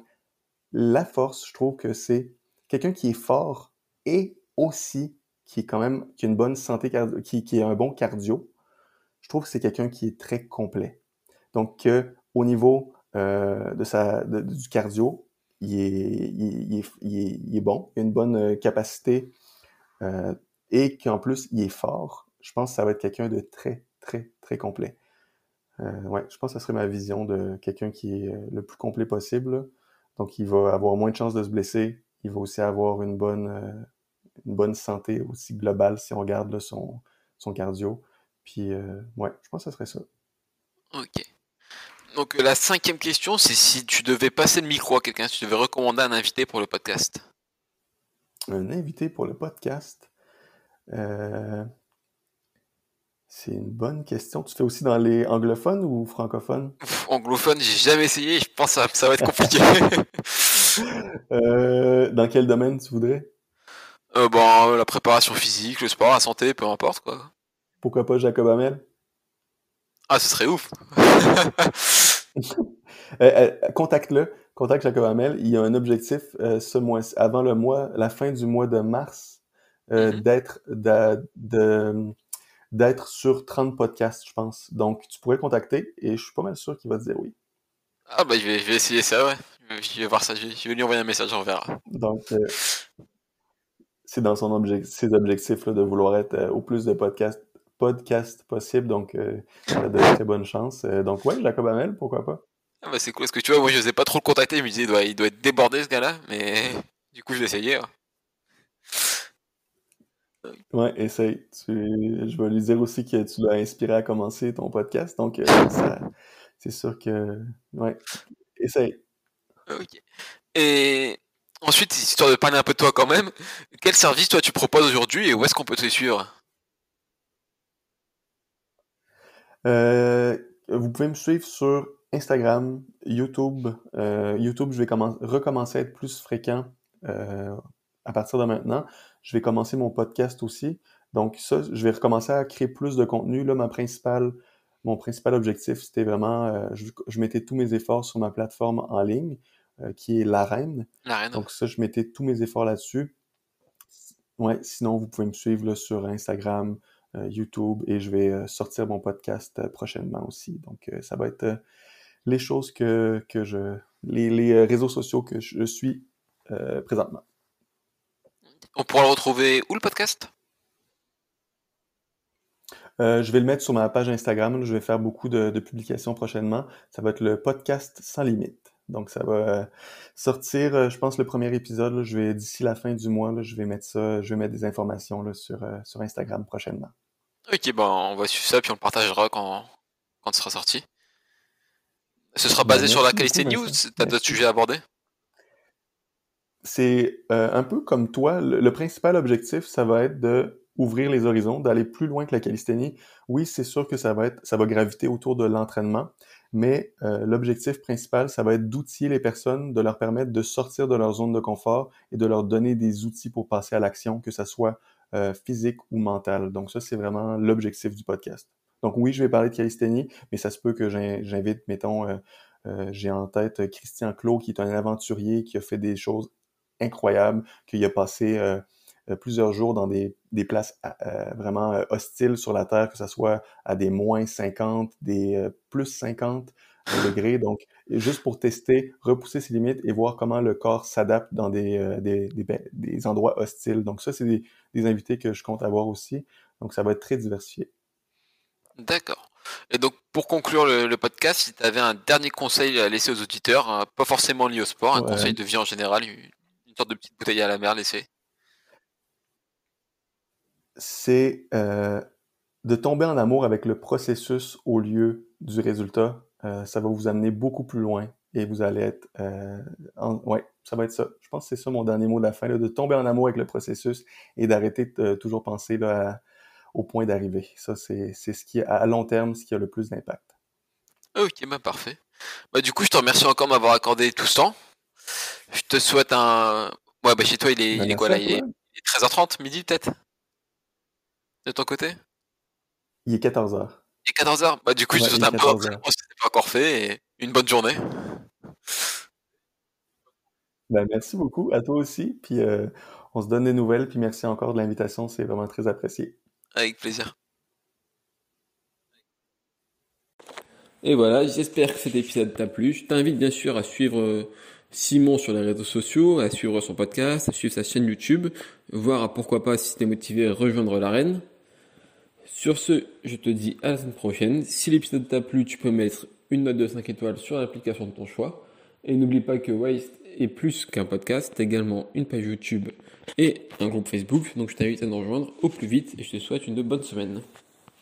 la force, je trouve que c'est quelqu'un qui est fort et aussi qui a une bonne santé, qui a un bon cardio. Je trouve que c'est quelqu'un qui est très complet. Donc, au niveau du cardio, il est bon, il a une bonne capacité et qu'en plus, il est fort. Je pense que ça va être quelqu'un de très complet. Je pense que ça serait ma vision de quelqu'un qui est le plus complet possible. Donc, il va avoir moins de chances de se blesser. Il va aussi avoir une bonne santé aussi globale si on regarde là, son cardio. Puis, je pense que ça serait ça. OK. Donc, la cinquième question, c'est si tu devais passer le micro à quelqu'un, si tu devais recommander un invité pour le podcast. Un invité pour le podcast? C'est une bonne question. Tu fais aussi dans les anglophones ou francophones? Anglophone, j'ai jamais essayé. Je pense que ça va être compliqué. Dans quel domaine tu voudrais? La préparation physique, le sport, la santé, peu importe, quoi. Pourquoi pas Jacob Amel? Ah, ce serait ouf. Contacte-le. Contacte Jacob Amel. Il y a un objectif ce mois, avant la fin du mois de mars, d'être sur 30 podcasts, je pense. Donc, tu pourrais le contacter et je suis pas mal sûr qu'il va te dire oui. Ah, je vais essayer ça, ouais. Je vais voir ça. Je vais lui envoyer un message, on verra. Donc, c'est dans ses objectifs là, de vouloir être au plus de podcasts possible, donc ça a de très bonnes chances. Donc ouais, Jacob Amel, pourquoi pas? Ah bah c'est cool, parce que tu vois, moi je n'osais pas trop le contacter, je me disais il doit être débordé ce gars-là, mais du coup je l'ai essayé. Hein. Ouais, essaye. Je vais lui dire aussi que tu l'as inspiré à commencer ton podcast, donc c'est sûr que... Ouais, essaye. Ok. Et... Ensuite, histoire de parler un peu de toi quand même, quel service toi tu proposes aujourd'hui et où est-ce qu'on peut te suivre? Vous pouvez me suivre sur Instagram, YouTube. YouTube, je vais recommencer à être plus fréquent à partir de maintenant. Je vais commencer mon podcast aussi. Donc ça, je vais recommencer à créer plus de contenu. Là, mon principal objectif, c'était vraiment... je mettais tous mes efforts sur ma plateforme en ligne, qui est L'Arène. Donc ça, je mettais tous mes efforts là-dessus. Ouais, sinon, vous pouvez me suivre là, sur Instagram, YouTube, et je vais sortir mon podcast prochainement aussi. Donc ça va être les choses que je... Les réseaux sociaux que je suis présentement. On pourra le retrouver où, le podcast? Je vais le mettre sur ma page Instagram. Là, je vais faire beaucoup de publications prochainement. Ça va être le podcast sans limite. Donc, ça va sortir, je pense, le premier épisode. Là, d'ici la fin du mois, là, je vais mettre des informations là, sur Instagram prochainement. Ok, on va suivre ça, puis on le partagera quand ce sera sorti. Ce sera basé sur la qualité news? T'as d'autres sujets à aborder? C'est un peu comme toi. Le principal objectif, ça va être de ouvrir les horizons, d'aller plus loin que la calisthénie. Oui, c'est sûr que ça va graviter autour de l'entraînement, mais l'objectif principal, ça va être d'outiller les personnes, de leur permettre de sortir de leur zone de confort et de leur donner des outils pour passer à l'action, que ça soit physique ou mentale. Donc ça, c'est vraiment l'objectif du podcast. Donc oui, je vais parler de calisthénie, mais ça se peut que j'invite, mettons, j'ai en tête Christian Clot, qui est un aventurier, qui a fait des choses incroyables, qui a passé plusieurs jours dans des places vraiment hostiles sur la Terre, que ce soit à des moins 50, des plus 50 degrés. Donc, juste pour tester, repousser ses limites et voir comment le corps s'adapte dans des endroits hostiles. Donc ça, c'est des invités que je compte avoir aussi. Donc, ça va être très diversifié. D'accord. Et donc, pour conclure le podcast, si tu avais un dernier conseil à laisser aux auditeurs, hein, pas forcément lié au sport, un conseil de vie en général, une sorte de petite bouteille à la mer laissée. C'est de tomber en amour avec le processus au lieu du résultat. Ça va vous amener beaucoup plus loin et vous allez être... ça va être ça. Je pense que c'est ça mon dernier mot de la fin, là, de tomber en amour avec le processus et d'arrêter de toujours penser là, au point d'arrivée. Ça, c'est ce qui est à long terme, ce qui a le plus d'impact. Ok, bah parfait. Bah, du coup, je te remercie encore de m'avoir accordé tout ce temps. Je te souhaite un... Ouais, bah, chez toi, il est quoi là? Il est 13h30, midi peut-être? De ton côté? Il est 14h. Il est 14h? Bah, du coup, je te souhaite un bon entraînement si ce n'est pas encore fait et une bonne journée. Ben, merci beaucoup, à toi aussi. Puis on se donne des nouvelles. Puis merci encore de l'invitation, c'est vraiment très apprécié. Avec plaisir. Et voilà, j'espère que cet épisode t'a plu. Je t'invite bien sûr à suivre Simon sur les réseaux sociaux, à suivre son podcast, à suivre sa chaîne YouTube, voire à pourquoi pas, si t'es motivé, rejoindre l'Arène. Sur ce, je te dis à la semaine prochaine. Si l'épisode t'a plu, tu peux mettre une note de 5 étoiles sur l'application de ton choix. Et n'oublie pas que Waste est plus qu'un podcast, t'as également une page YouTube et un groupe Facebook. Donc je t'invite à nous rejoindre au plus vite et je te souhaite une bonne semaine.